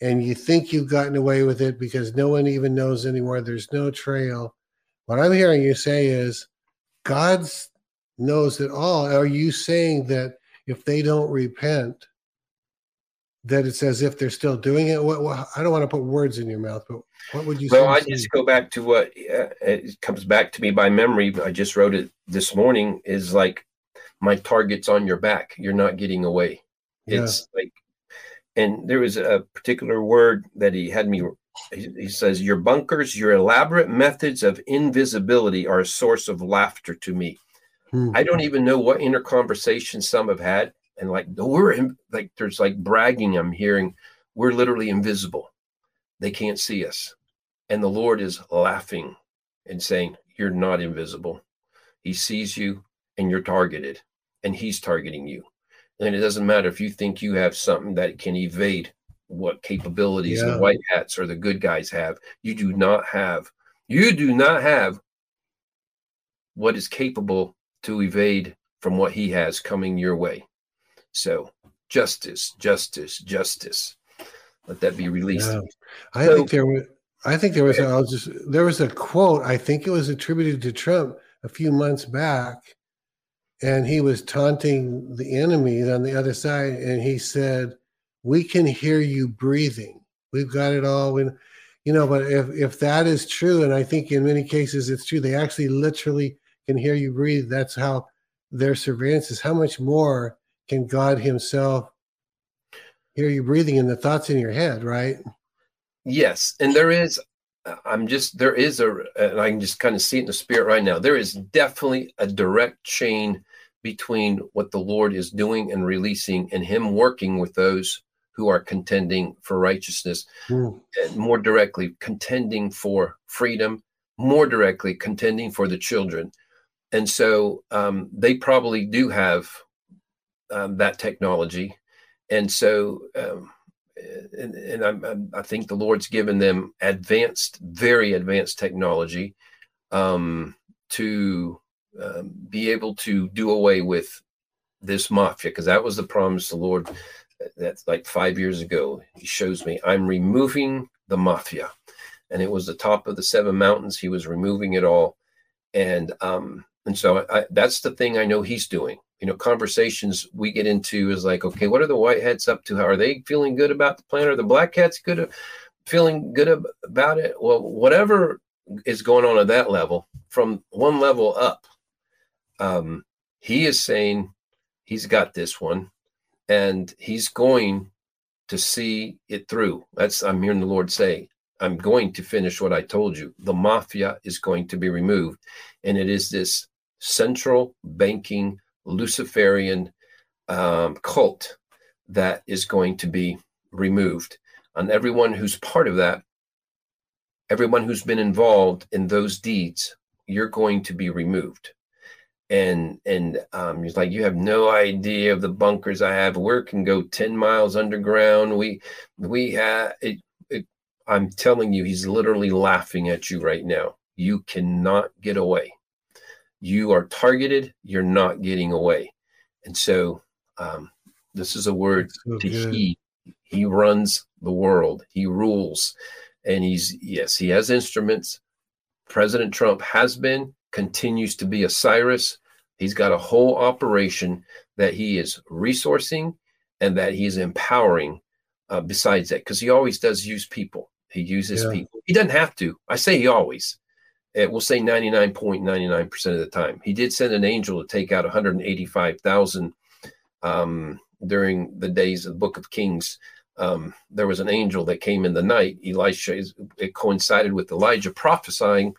and you think you've gotten away with it because no one even knows anymore, there's no trail. What I'm hearing you say is God knows it all. Are you saying that if they don't repent, that it's as if they're still doing it? What, I don't want to put words in your mouth, but what would you say? Well, I just go back to what it comes back to me by memory. I just wrote it this morning, is like, my target's on your back. You're not getting away. Yeah. It's like, and there was a particular word that he had me, he says, your bunkers, your elaborate methods of invisibility are a source of laughter to me. I don't even know what inner conversations some have had. And like, there's like bragging I'm hearing. We're literally invisible. They can't see us. And the Lord is laughing and saying, you're not invisible. He sees you and you're targeted, and he's targeting you. And it doesn't matter if you think you have something that can evade what capabilities the white hats or the good guys have. You do not have what is capable to evade from what he has coming your way. So justice. Let that be released. Yeah. I think there was a quote, I think it was attributed to Trump a few months back, and he was taunting the enemies on the other side, and he said, we can hear you breathing. We've got it all. But if that is true, and I think in many cases it's true, they actually literally can hear you breathe. That's how their surveillance is. How much more can God himself hear you breathing and the thoughts in your head, right? Yes. And and I can just kind of see it in the spirit right now. There is definitely a direct chain between what the Lord is doing and releasing and him working with those who are contending for righteousness, and more directly contending for freedom more directly contending for the children. And so they probably do have that technology. And so, I think the Lord's given them advanced, very advanced technology to be able to do away with this mafia, because that was the promise the Lord, that's like 5 years ago. He shows me, I'm removing the mafia. And it was the top of the Seven Mountains. He was removing it all. And so that's the thing I know he's doing. You know, conversations we get into is like, okay, what are the white hats up to? How are they feeling good about the plan? Are the black hats feeling good about it? Well, whatever is going on at that level, from one level up, he is saying he's got this one, and he's going to see it through. I'm hearing the Lord say, I'm going to finish what I told you. The mafia is going to be removed, and it is this central banking Luciferian cult that is going to be removed. And everyone who's part of that, everyone who's been involved in those deeds, you're going to be removed. And he's like, you have no idea of the bunkers I have. Where can go 10 miles underground. I'm telling you, he's literally laughing at you right now. You cannot get away. You are targeted. You're not getting away. And so this is a word to heed. He runs the world. He rules. And he has instruments. President Trump has been, continues to be a Cyrus. He's got a whole operation that he is resourcing and that he's empowering besides that, because he always does use people. He uses people. He doesn't have to. I say he always. We'll say 99.99% of the time. He did send an angel to take out 185,000 during the days of the Book of Kings. There was an angel that came in the night. It coincided with Elijah prophesying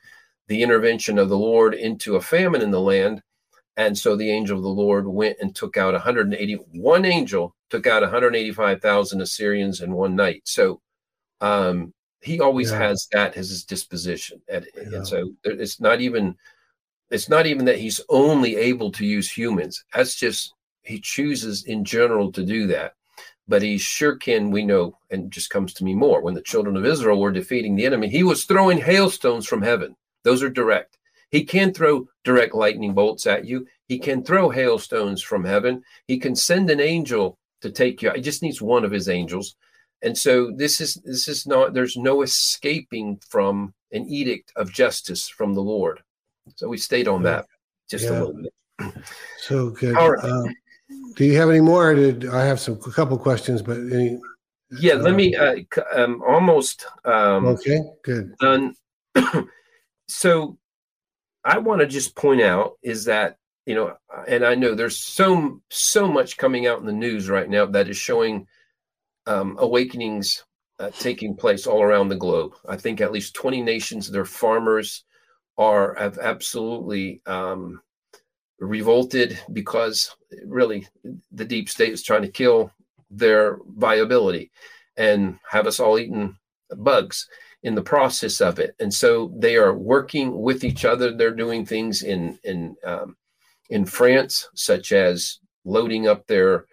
the intervention of the Lord into a famine in the land. And so the angel of the Lord went and took out one angel took out 185,000 Assyrians in one night. So he always has that as his disposition. And so it's not even that he's only able to use humans. That's just, he chooses in general to do that. But he sure can, we know, and just comes to me more. When the children of Israel were defeating the enemy, he was throwing hailstones from heaven. Those are direct. He can throw direct lightning bolts at you. He can throw hailstones from heaven. He can send an angel to take you. He just needs one of his angels. And so this is not, there's no escaping from an edict of justice from the Lord. So we stayed on that just a little bit. So good. All right. Do you have any more? I have a couple questions, but any? Yeah, let me, I'm almost okay, good. Done. So I want to just point out is that, you know, and I know there's so much coming out in the news right now that is showing awakenings taking place all around the globe. I think at least 20 nations, their farmers have absolutely revolted because really the deep state is trying to kill their viability and have us all eating bugs in the process of it. And so they are working with each other. They're doing things in France, such as loading up their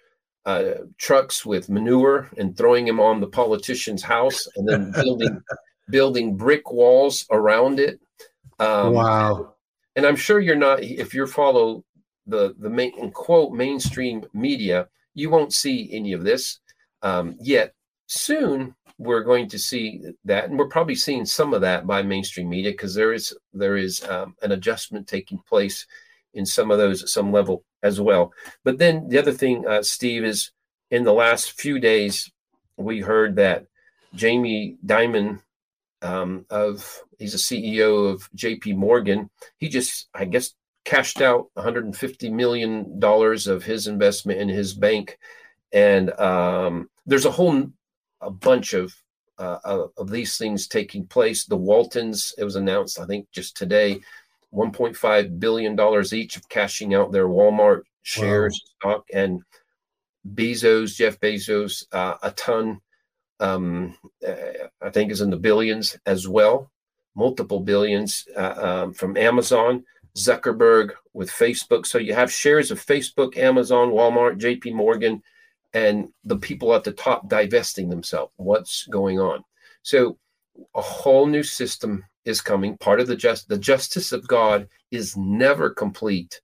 trucks with manure and throwing them on the politician's house and then building brick walls around it. Wow. And I'm sure you're not, if you follow the main quote mainstream media, you won't see any of this yet. Soon we're going to see that, and we're probably seeing some of that by mainstream media, because there is an adjustment taking place in some of those at some level as well. But then the other thing, Steve, is in the last few days we heard that Jamie Dimon, he's a CEO of JP Morgan, he just, I guess, cashed out $150 million of his investment in his bank, and there's a bunch of these things taking place. The Waltons, it was announced, I think just today, $1.5 billion each of cashing out their Walmart shares. Wow. Stock, and Bezos, Jeff Bezos, a ton, I think is in the billions as well. multiple billions from Amazon, Zuckerberg with Facebook. So you have shares of Facebook, Amazon, Walmart, JP Morgan, and the people at the top divesting themselves. What's going on? So a whole new system is coming. Part of the justice of God is never complete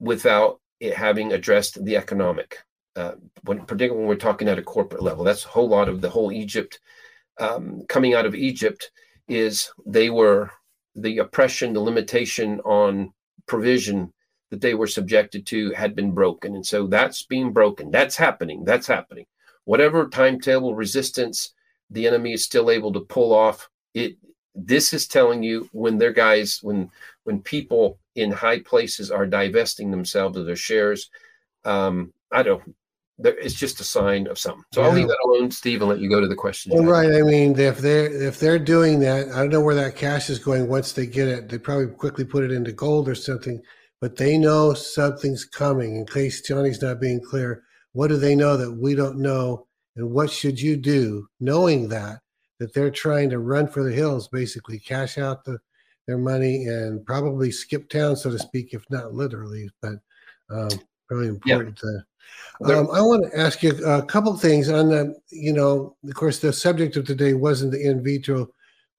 without it having addressed the economic, particularly when we're talking at a corporate level. That's a whole lot of the whole Egypt. Coming out of Egypt is they were the oppression, the limitation on provision that they were subjected to had been broken. And so that's being broken. That's happening. That's happening. Whatever timetable resistance the enemy is still able to pull off, it. This is telling you when their guys, when people in high places are divesting themselves of their shares, it's just a sign of something. So yeah. I'll leave that alone, Steve, and let you go to the question. Well, right. I mean, if they're doing that, I don't know where that cash is going once they get it. They probably quickly put it into gold or something, but they know something's coming. In case Johnny's not being clear, what do they know that we don't know? And what should you do knowing that they're trying to run for the hills, basically cash out their money and probably skip town, so to speak, if not literally, but really important. Yeah. I want to ask you a couple things on the, of course, the subject of today wasn't the in vitro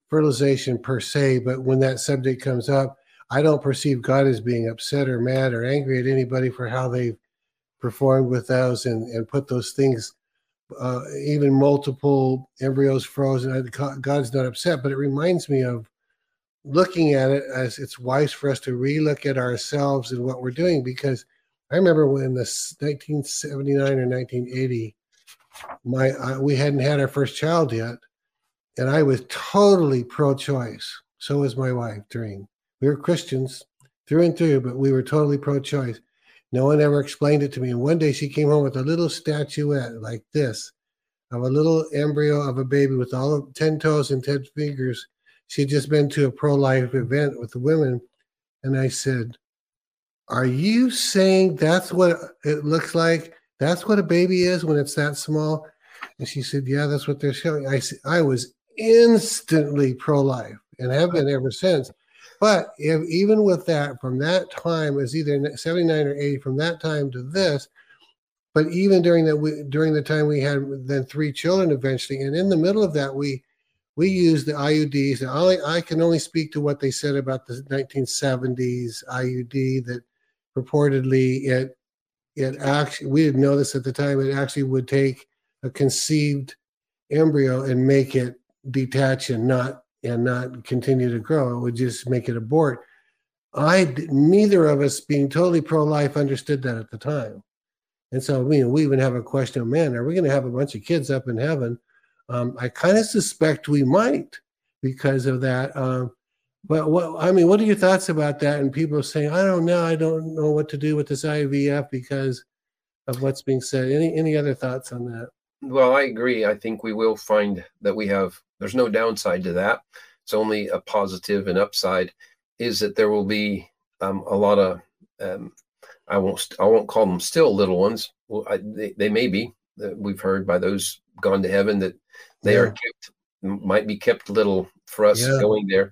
fertilization per se, but when that subject comes up, I don't perceive God as being upset or mad or angry at anybody for how they've performed with those and put those things, even multiple embryos frozen. God's not upset, but it reminds me of looking at it as it's wise for us to relook at ourselves and what we're doing, because I remember when this 1979 or 1980, we hadn't had our first child yet, and I was totally pro-choice. So was my wife during. We were Christians through and through, but we were totally pro-choice. No one ever explained it to me. And one day she came home with a little statuette like this of a little embryo of a baby with all of 10 toes and 10 fingers. She had just been to a pro-life event with the women. And I said, "Are you saying that's what it looks like? That's what a baby is when it's that small?" And she said, "Yeah, that's what they're showing." I was instantly pro-life and have been ever since. But even with that, from that time, it was either 79 or 80, from that time to this, but even during the time we had then three children eventually, and in the middle of that, we used the IUDs. I can only speak to what they said about the 1970s IUD that purportedly it actually, we didn't know this at the time, it actually would take a conceived embryo and make it detach and not continue to grow. It would just make it abort. Neither of us being totally pro-life understood that at the time. And so, we even have a question of, man, are we going to have a bunch of kids up in heaven? I kind of suspect we might because of that. But what are your thoughts about that? And people saying, I don't know what to do with this IVF because of what's being said. Any other thoughts on that? Well, I agree. I think we will find that there's no downside to that. It's only a positive, and upside is that there will be a lot of, I won't call them still little ones. Well, they may be. We've heard by those gone to heaven that they are kept, might be kept little for us going there.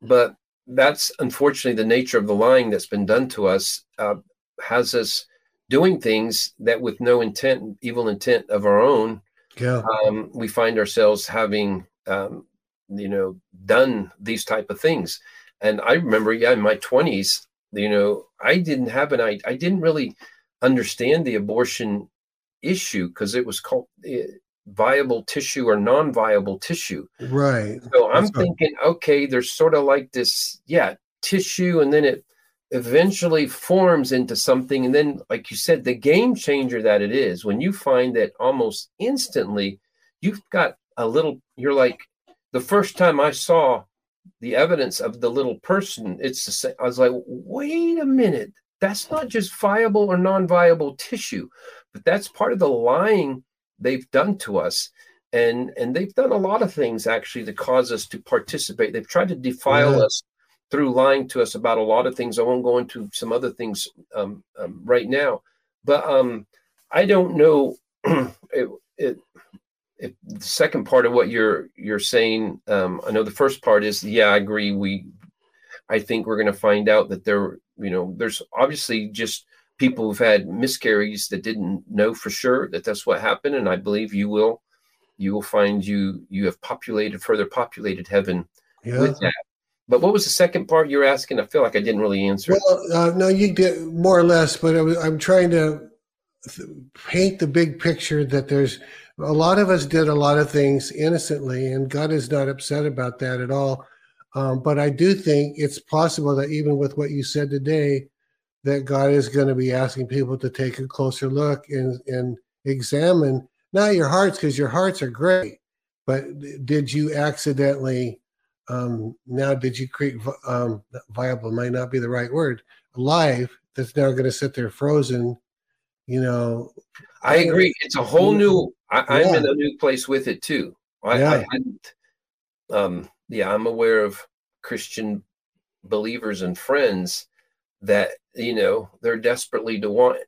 But that's unfortunately the nature of the lying that's been done to us, has us doing things that with no intent, evil intent of our own, we find ourselves having, done these type of things. And I remember, in my 20s, I didn't really understand the abortion issue because it was called viable tissue or non-viable tissue. Right. So I'm thinking, okay, there's sort of like this, tissue, and then it eventually forms into something. And then, like you said, the game changer that it is, when you find that almost instantly you've got a little, you're like, the first time I saw the evidence of the little person, it's the same. I was like, wait a minute, that's not just viable or non-viable tissue, but that's part of the lying they've done to us. And they've done a lot of things actually to cause us to participate. They've tried to defile us through lying to us about a lot of things. I won't go into some other things right now, but I don't know. it, it, if the second part of what you're saying, I know the first part is, yeah, I agree. I think we're going to find out that there, there's obviously just people who've had miscarries that didn't know for sure that that's what happened. And I believe you will find you have further populated heaven with that. But what was the second part you were asking? I feel like I didn't really answer. Well, no, you did more or less, but I'm trying to paint the big picture that there's a lot of us did a lot of things innocently, and God is not upset about that at all. But I do think it's possible that even with what you said today, that God is going to be asking people to take a closer look and examine not your hearts, because your hearts are great, but did you accidentally... did you create viable might not be the right word, life that's now going to sit there frozen? I agree. It's a whole new. I'm in a new place with it too. I hadn't. I'm aware of Christian believers and friends that they're desperately to want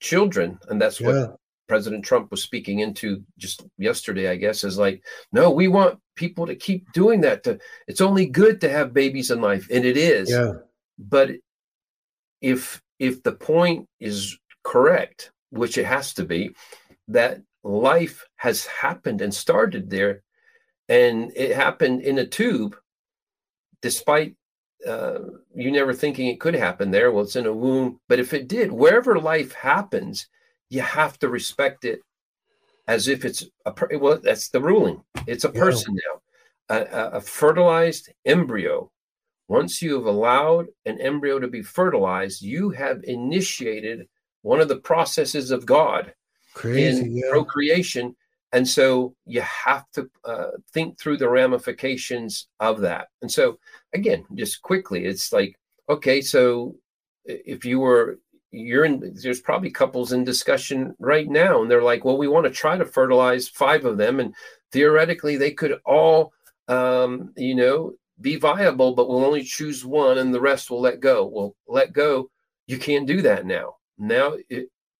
children, and that's what President Trump was speaking into just yesterday, I guess, is like, no, we want people to keep doing that. It's only good to have babies in life. And it is. Yeah. But if the point is correct, which it has to be, that life has happened and started there, and it happened in a tube, despite you never thinking it could happen there. Well, it's in a womb. But if it did, wherever life happens, you have to respect it as if it's well, that's the ruling. It's a person now, a fertilized embryo. Once you have allowed an embryo to be fertilized, you have initiated one of the processes of God in procreation. And so you have to think through the ramifications of that. And so, again, just quickly, it's like, okay, so if you were... there's probably couples in discussion right now, and they're like, well, we want to try to fertilize 5 of them, and theoretically they could all, be viable, but we'll only choose one and the rest will let go. Well, let go. You can't do that now. Now,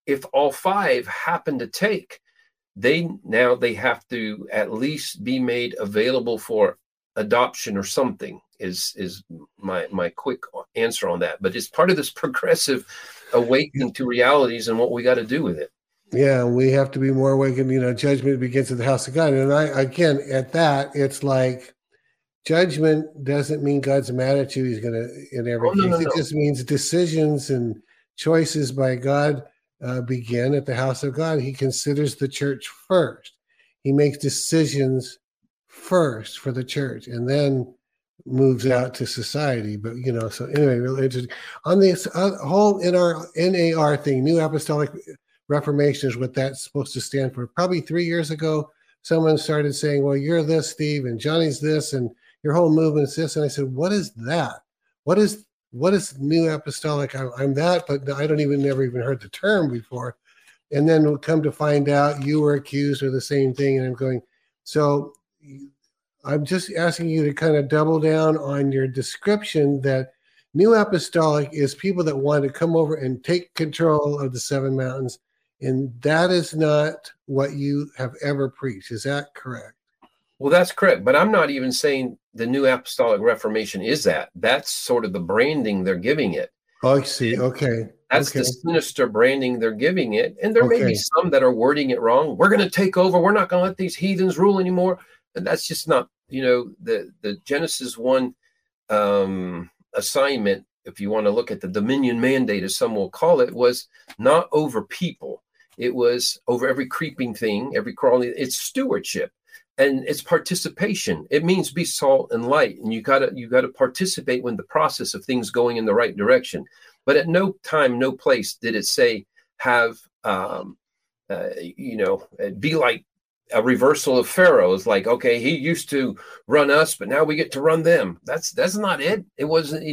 if all 5 happen to take, they have to at least be made available for adoption or something is my quick answer on that. But it's part of this progressive awakening to realities and what we got to do with it. Yeah, we have to be more awakened. Judgment begins at the house of God. And I, again, at that, it's like judgment doesn't mean God's mad at you. He's going to, in every case. It just means decisions and choices by God begin at the house of God. He considers the church first. He makes decisions first for the church, and then moves out to society. But so anyway, really interesting on this whole NAR thing. New Apostolic Reformation is what that's supposed to stand for. Probably 3 years ago, someone started saying, "Well, you're this, Steve, and Johnny's this, and your whole movement's this." And I said, "What is that? What is New Apostolic? I'm that, but I don't never even heard the term before." And then we'll come to find out you were accused of the same thing. And I'm going, so I'm just asking you to kind of double down on your description that New Apostolic is people that want to come over and take control of the Seven Mountains. And that is not what you have ever preached. Is that correct? Well, that's correct. But I'm not even saying the New Apostolic Reformation is that. That's sort of the branding they're giving it. Oh, I see. Okay. That's the sinister branding they're giving it. And there may be some that are wording it wrong. We're going to take over. We're not going to let these heathens rule anymore. And that's just not, the Genesis 1 assignment, if you want to look at the dominion mandate, as some will call it, was not over people. It was over every creeping thing, every crawling. It's stewardship and it's participation. It means be salt and light. And you gotta participate in the process of things going in the right direction. But at no time, no place did it say have, be like, a reversal of Pharaoh is like, okay, he used to run us, but now we get to run them. That's not it. It wasn't,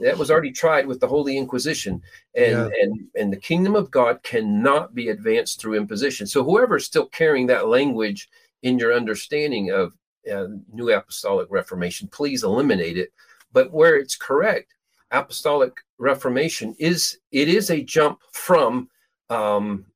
that was already tried with the Holy Inquisition, and the kingdom of God cannot be advanced through imposition. So whoever's still carrying that language in your understanding of New Apostolic Reformation, please eliminate it. But where it's correct, Apostolic Reformation is a jump from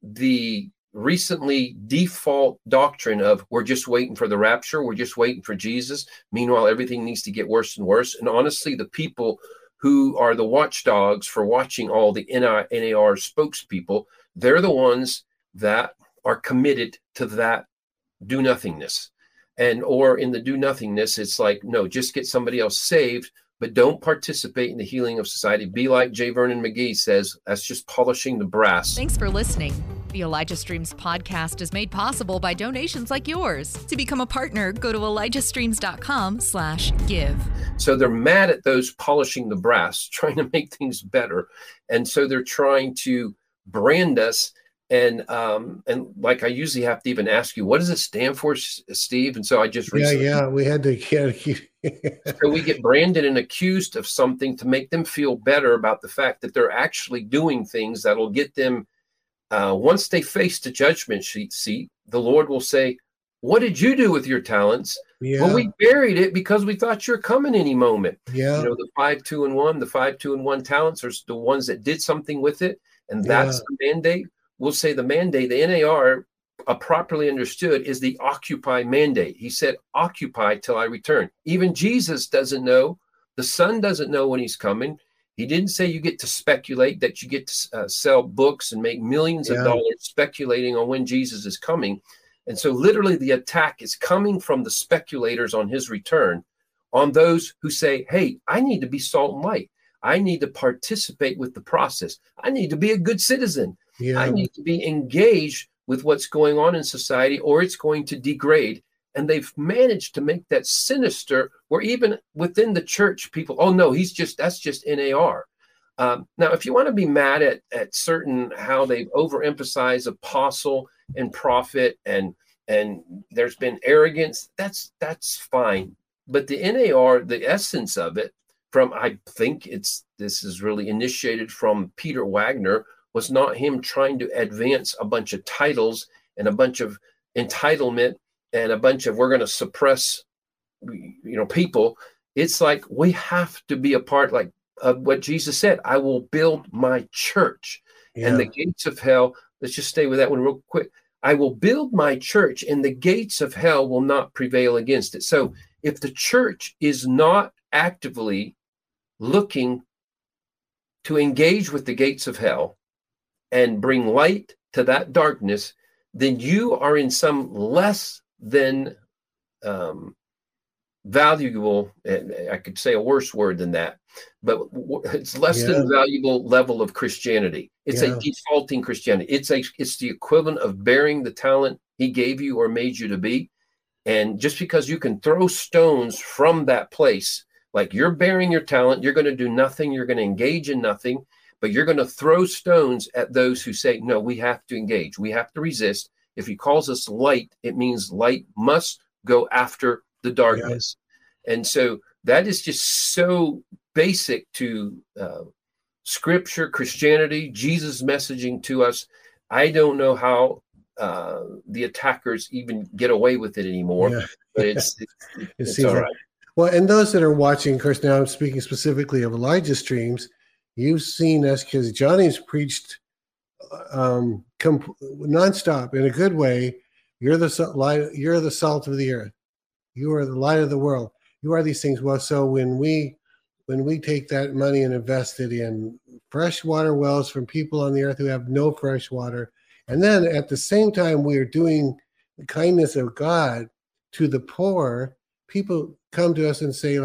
the recently default doctrine of we're just waiting for the rapture, we're just waiting for Jesus. Meanwhile, everything needs to get worse and worse. And honestly, the people who are the watchdogs for watching all the NAR spokespeople, they're the ones that are committed to that do nothingness. And or in the do nothingness, it's like, no, just get somebody else saved, but don't participate in the healing of society. Be like J. Vernon McGee says, that's just polishing the brass. Thanks for listening. The Elijah Streams podcast is made possible by donations like yours. To become a partner, go to ElijahStreams.com/give. So they're mad at those polishing the brass, trying to make things better. And so they're trying to brand us. And like I usually have to even ask you, what does it stand for, Steve? And so I just recently. Yeah, we had to so we get branded and accused of something to make them feel better about the fact that they're actually doing things that'll get them. Once they face the judgment seat, the Lord will say, what did you do with your talents? Yeah. Well, we buried it because we thought you were coming any moment. Yeah. You know, the 5, 2, and 1, the 5, 2, and 1 talents are the ones that did something with it. And that's the mandate. We'll say the mandate, the NAR, properly understood, is the occupy mandate. He said, occupy till I return. Even Jesus doesn't know. The Son doesn't know when he's coming. He didn't say you get to speculate, that you get to sell books and make millions of dollars speculating on when Jesus is coming. And so literally the attack is coming from the speculators on his return, on those who say, hey, I need to be salt and light. I need to participate with the process. I need to be a good citizen. Yeah. I need to be engaged with what's going on in society or it's going to degrade. And they've managed to make that sinister where even within the church, people, oh, no, that's just NAR. Now, if you want to be mad at certain how they've overemphasized apostle and prophet and there's been arrogance, that's fine. But the NAR, the essence of it from, I think this is really initiated from Peter Wagner, was not him trying to advance a bunch of titles and a bunch of entitlement and a bunch of we're going to suppress, people. It's like we have to be a part of what Jesus said. I will build my church and the gates of hell. Let's just stay with that one real quick. I will build my church and the gates of hell will not prevail against it. So if the church is not actively looking to engage with the gates of hell and bring light to that darkness, then you are in some less than valuable, I could say a worse word than that, but it's less than valuable level of Christianity. It's a defaulting Christianity. It's the equivalent of bearing the talent he gave you or made you to be. And just because you can throw stones from that place, like you're bearing your talent, you're going to do nothing, you're going to engage in nothing. But you're going to throw stones at those who say, no, we have to engage. We have to resist. If he calls us light, it means light must go after the darkness. Yes. And so that is just so basic to scripture, Christianity, Jesus' messaging to us. I don't know how the attackers even get away with it anymore. Yeah. But it's all right. Well, and those that are watching, of course, now I'm speaking specifically of Elijah Streams. You've seen us because Johnny's preached nonstop in a good way. You're the light. You're the salt of the earth. You are the light of the world. You are these things. Well, so when we take that money and invest it in fresh water wells from people on the earth who have no fresh water, and then at the same time we are doing the kindness of God to the poor, people come to us and say,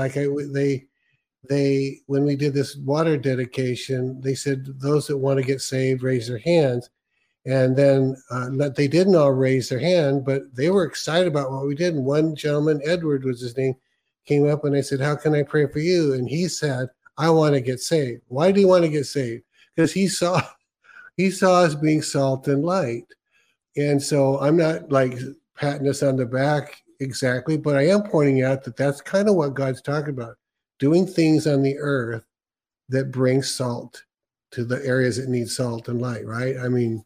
when we did this water dedication, they said those that want to get saved raise their hands, and then they didn't all raise their hand, but they were excited about what we did. And one gentleman, Edward was his name, came up and I said, "How can I pray for you?" And he said, "I want to get saved." Why do you want to get saved? Because he saw us being salt and light, and so I'm not patting us on the back exactly, but I am pointing out that that's kind of what God's talking about. Doing things on the earth that bring salt to the areas that need salt and light, right? I mean,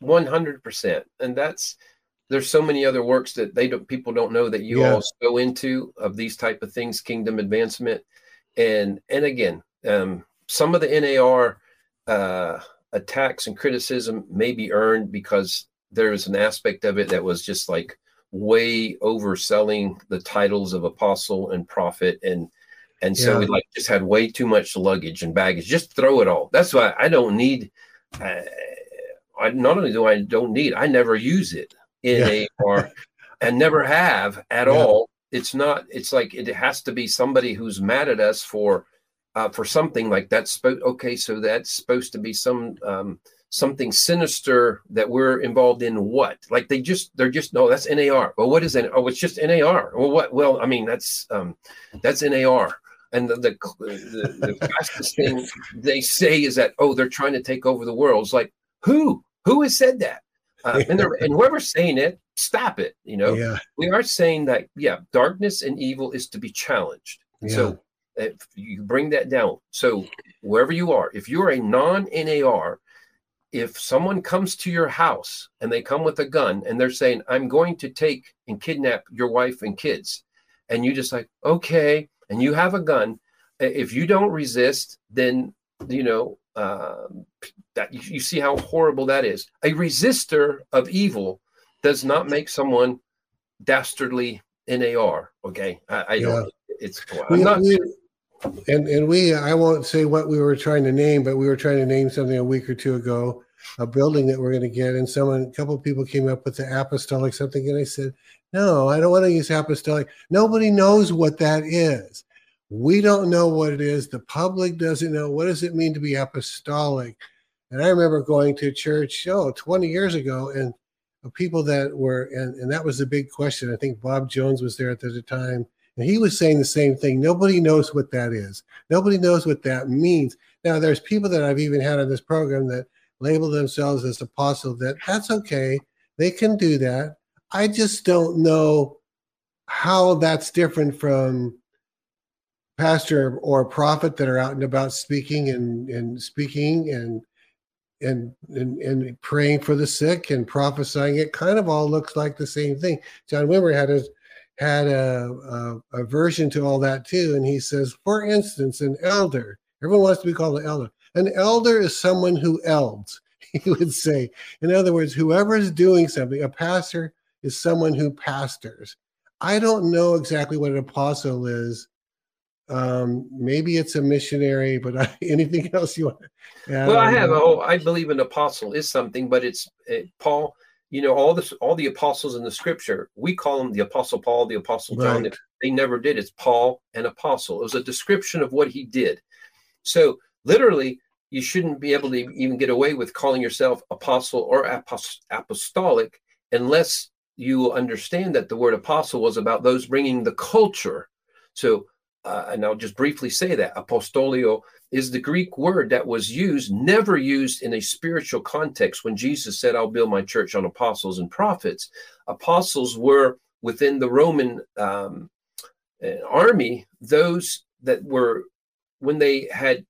100%. And there's so many other works that people don't know that you all go into of these type of things, kingdom advancement. And again, some of the NAR attacks and criticism may be earned because there was an aspect of it that was just like way overselling the titles of apostle and prophet. And so we like just had way too much luggage and baggage. Just throw it all. That's why I don't need, I never use it in AR and never have at all. It's not, it's like, it has to be somebody who's mad at us for something like that. Okay. So that's supposed to be some, something sinister that we're involved in. What? Like they're just, no, that's NAR. Well, what is it? Oh, it's just NAR. Well, what? Well, I mean, that's NAR. And the fastest thing they say is that, oh, they're trying to take over the world. It's like, who has said that? And whoever's saying it, stop it. You know, we are saying that, darkness and evil is to be challenged. Yeah. So if you bring that down. So wherever you are, if you're a non-NAR, if someone comes to your house and they come with a gun and they're saying, I'm going to take and kidnap your wife and kids, and you just like, okay, and you have a gun, if you don't resist, then, you know, that you see how horrible that is. A resistor of evil does not make someone dastardly NAR. Okay. I don't, it's, I'm not sure. I won't say what we were trying to name, but we were trying to name something a week or two ago, a building that we're going to get. And a couple of people came up with the apostolic something. And I said, no, I don't want to use apostolic. Nobody knows what that is. We don't know what it is. The public doesn't know. What does it mean to be apostolic? And I remember going to church, 20 years ago, and people that were, and that was the big question. I think Bob Jones was there at the time. And he was saying the same thing. Nobody knows what that is. Nobody knows what that means. Now, there's people that I've even had on this program that label themselves as apostles. That's okay. They can do that. I just don't know how that's different from pastor or prophet that are out and about speaking and praying for the sick and prophesying. It kind of all looks like the same thing. John Wimber had a version to all that too. And he says, for instance, an elder, everyone wants to be called an elder. An elder is someone who elds, he would say. In other words, whoever is doing something, a pastor is someone who pastors. I don't know exactly what an apostle is. Maybe it's a missionary, but anything else you want to add? Well, I believe an apostle is something, but it's Paul. You know, all the apostles in the scripture, we call them the Apostle Paul, the Apostle John. Right. They never did. It's Paul, an apostle. It was a description of what he did. So literally, you shouldn't be able to even get away with calling yourself apostle or apostolic unless you understand that the word apostle was about those bringing the culture. So, and I'll just briefly say that apostolio is the Greek word that was never used in a spiritual context. When Jesus said, I'll build my church on apostles and prophets, apostles were within the Roman army, those that were, when they had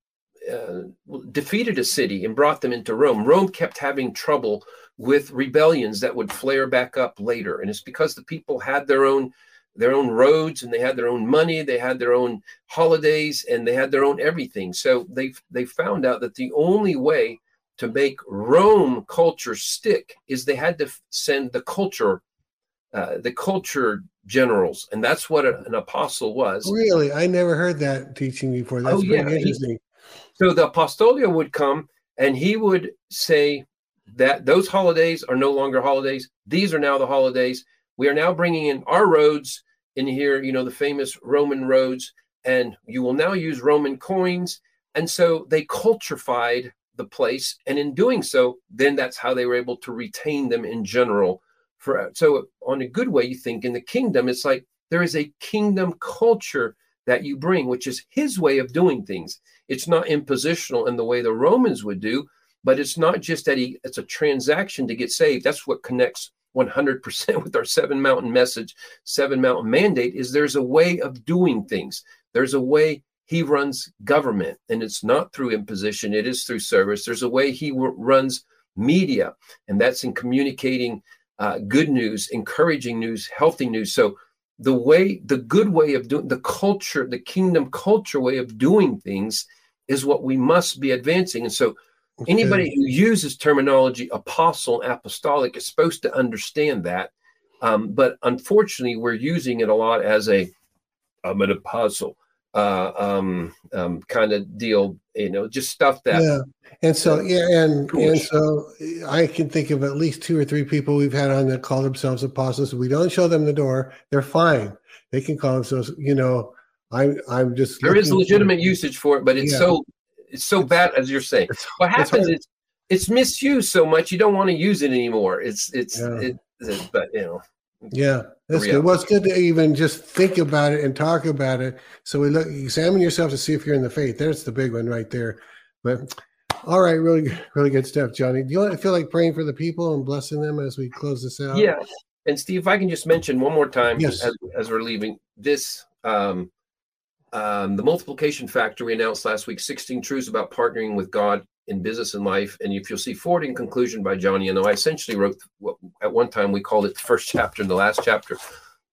defeated a city and brought them into Rome. Rome kept having trouble with rebellions that would flare back up later. And it's because the people had their own roads, and they had their own money, they had their own holidays, and they had their own everything. So they found out that the only way to make Rome culture stick is they had to send the culture generals. And that's what an apostle was. Really? I never heard that teaching before. That's pretty interesting. So the apostolio would come and he would say that those holidays are no longer holidays. These are now the holidays. We are now bringing in our roads in here, you know, the famous Roman roads, and you will now use Roman coins. And so they culturified the place. And in doing so, then that's how they were able to retain them in general. So on a good way, you think in the kingdom, it's like there is a kingdom culture that you bring, which is his way of doing things. It's not impositional in the way the Romans would do, but it's not just that it's a transaction to get saved. That's what connects 100% with our Seven Mountain message, Seven Mountain Mandate, is there's a way of doing things. There's a way he runs government, and it's not through imposition. It is through service. There's a way he runs media, and that's in communicating good news, encouraging news, healthy news. So the good way of doing the culture, the kingdom culture way of doing things is what we must be advancing. And so Okay. Anybody who uses terminology apostle and apostolic is supposed to understand that. But unfortunately, we're using it a lot as a I'm an apostle kind of deal, you know, just stuff that. Yeah. And so, and so I can think of at least 2 or 3 people we've had on that call themselves apostles. We don't show them the door. They're fine. They can call themselves, you know, I'm just. There is legitimate usage for it, but it's so bad, as you're saying. What happens is it's misused so much you don't want to use it anymore. But you know. Yeah, that's good. Well, it's good to even just think about it and talk about it. So we examine yourself to see if you're in the faith. There's the big one right there. But all right, really good stuff, Johnny. Do you feel like praying for the people and blessing them as we close this out? Yeah. And Steve, if I can just mention one more time as we're leaving this, the multiplication factor we announced last week, 16 truths about partnering with God in business and life. And if you'll see Forward in Conclusion by Johnny Enlow, I essentially wrote what at one time we called it the first chapter and the last chapter,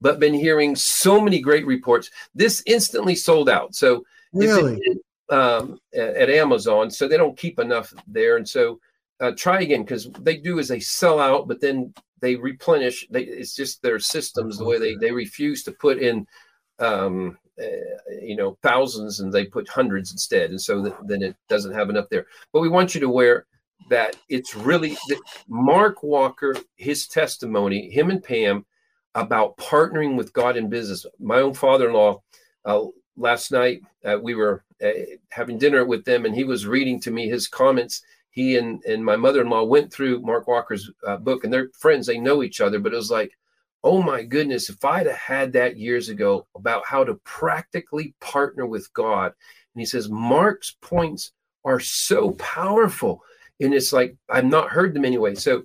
but been hearing so many great reports. This instantly sold out. So really? At Amazon, so they don't keep enough there. And so try again, because they do is they sell out, but then they replenish. It's just their systems, the way they refuse to put in you know, thousands, and they put hundreds instead. And so then it doesn't have enough there. But we want you to aware that it's really that Mark Walker, his testimony, him and Pam, about partnering with God in business. My own father-in-law, last night, we were having dinner with them, and he was reading to me his comments. He and my mother-in-law went through Mark Walker's book, and they're friends. They know each other, but it was like, oh my goodness, if I'd have had that years ago about how to practically partner with God. And he says, Mark's points are so powerful. And it's like, I've not heard them anyway. So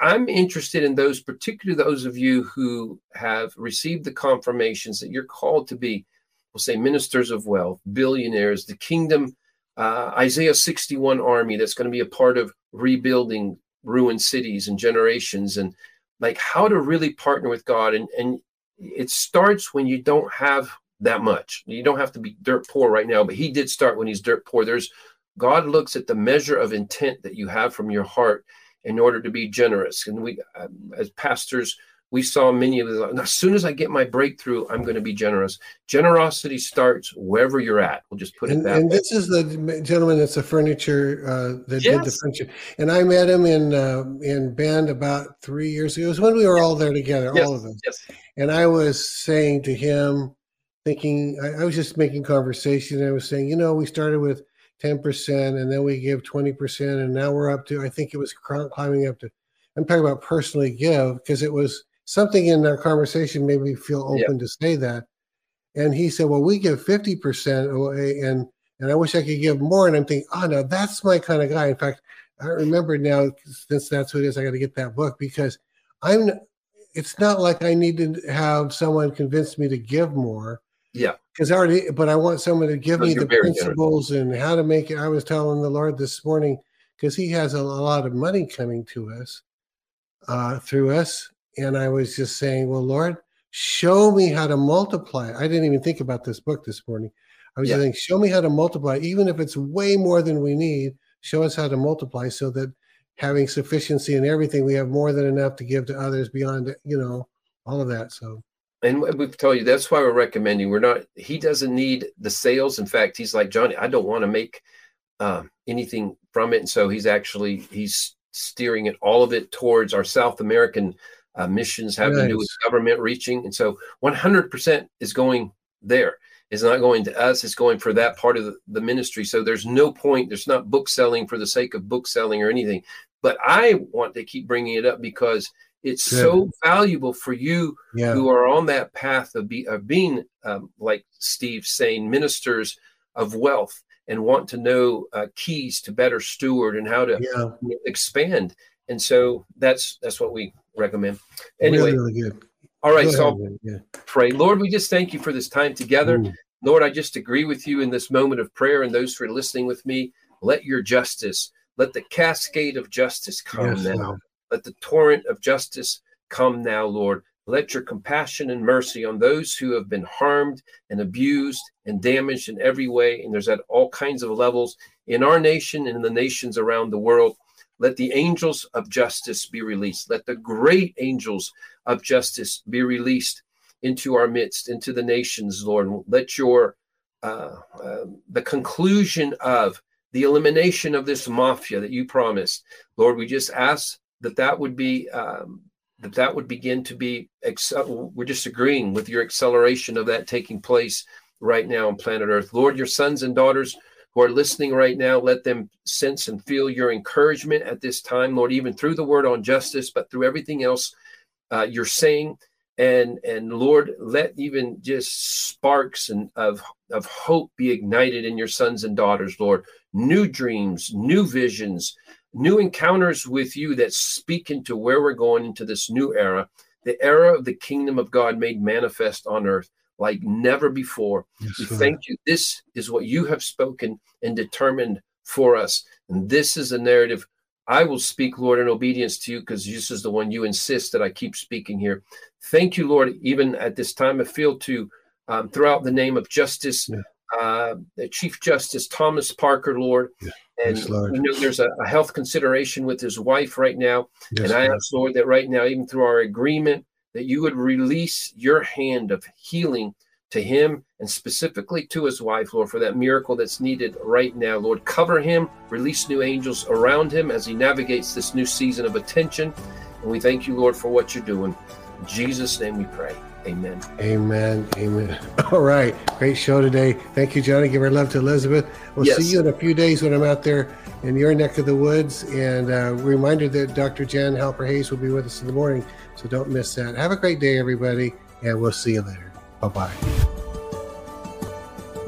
I'm interested in those, particularly those of you who have received the confirmations that you're called to be, we'll say, ministers of wealth, billionaires, the kingdom, Isaiah 61 army that's going to be a part of rebuilding ruined cities and generations, and like how to really partner with God. And it starts when you don't have that much. You don't have to be dirt poor right now, but he did start when he's dirt poor. God looks at the measure of intent that you have from your heart in order to be generous. And we, as pastors, we saw many of them. As soon as I get my breakthrough, I'm going to be generous. Generosity starts wherever you're at. We'll just put it that way. And this is the gentleman that's the furniture that did the furniture. And I met him in Bend about 3 years ago. It was when we were all there together, all of us. Yes. And I was saying to him, thinking, I was just making conversation. And I was saying, you know, we started with 10%, and then we give 20%, and now we're up to, I think it was climbing up to, I'm talking about personally give, because it was, something in our conversation made me feel open to say that. And he said, well, we give 50% away, and I wish I could give more. And I'm thinking, oh, no, that's my kind of guy. In fact, I remember now, since that's who it is, I got to get that book, because it's not like I need to have someone convince me to give more. Yeah. Because but I want someone to give me the principles and how to make it. I was telling the Lord this morning, because he has a lot of money coming to us, through us. And I was just saying, well, Lord, show me how to multiply. I didn't even think about this book this morning. I was just saying, show me how to multiply. Even if it's way more than we need, show us how to multiply so that having sufficiency in everything, we have more than enough to give to others beyond, you know, all of that. So, and we've told you, that's why we're recommending. He doesn't need the sales. In fact, he's like, Johnny, I don't want to make anything from it. And so he's steering it, all of it, towards our South American missions having to do with government reaching. And so 100% is going there. It's not going to us. It's going for that part of the ministry. So there's no point. There's not book selling for the sake of book selling or anything. But I want to keep bringing it up because it's so valuable for you who are on that path of being, like Steve saying, ministers of wealth, and want to know keys to better steward and how to expand. And so that's what we recommend. Anyway, really good. All right, pray. Lord, we just thank you for this time together. Lord, I just agree with you in this moment of prayer, and those who are listening with me, let the cascade of justice come now. Let the torrent of justice come now, Lord. Let your compassion and mercy on those who have been harmed and abused and damaged in every way. And there's at all kinds of levels in our nation and in the nations around the world. Let the angels of justice be released. Let the great angels of justice be released into our midst, into the nations, Lord. Let your the conclusion of the elimination of this mafia that you promised, Lord, we just ask that that would be that would begin to be. We're just agreeing with your acceleration of that taking place right now on planet Earth, Lord. Your sons and daughters who are listening right now, let them sense and feel your encouragement at this time, Lord, even through the word on justice, but through everything else you're saying. And Lord, let even just sparks and of hope be ignited in your sons and daughters, Lord. New dreams, new visions, new encounters with you that speak into where we're going into this new era, the era of the kingdom of God made manifest on earth like never before. Yes, we thank you. This is what you have spoken and determined for us. And this is a narrative I will speak, Lord, in obedience to you, because this is the one you insist that I keep speaking here. Thank you, Lord, even at this time of field to throughout the name of justice, Chief Justice Thomas Parker, Lord. Yeah. And yes, Lord. We know there's a health consideration with his wife right now. Yes, and I ask, Lord, that right now, even through our agreement, that you would release your hand of healing to him and specifically to his wife, Lord, for that miracle that's needed right now. Lord, cover him, release new angels around him as he navigates this new season of attention. And we thank you, Lord, for what you're doing. In Jesus' name we pray. Amen. Amen. Amen. All right. Great show today. Thank you, Johnny. Give our love to Elizabeth. We'll see you in a few days when I'm out there in your neck of the woods. And a reminder that Dr. Jan Halper-Hayes will be with us in the morning. So don't miss that. Have a great day, everybody. And we'll see you later. Bye-bye.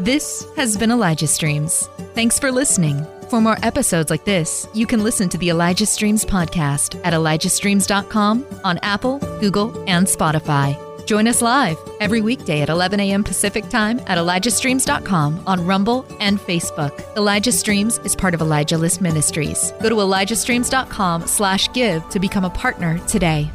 This has been Elijah Streams. Thanks for listening. For more episodes like this, you can listen to the Elijah Streams podcast at ElijahStreams.com on Apple, Google, and Spotify. Join us live every weekday at 11 a.m. Pacific Time at ElijahStreams.com on Rumble and Facebook. Elijah Streams is part of Elijah List Ministries. Go to ElijahStreams.com/give to become a partner today.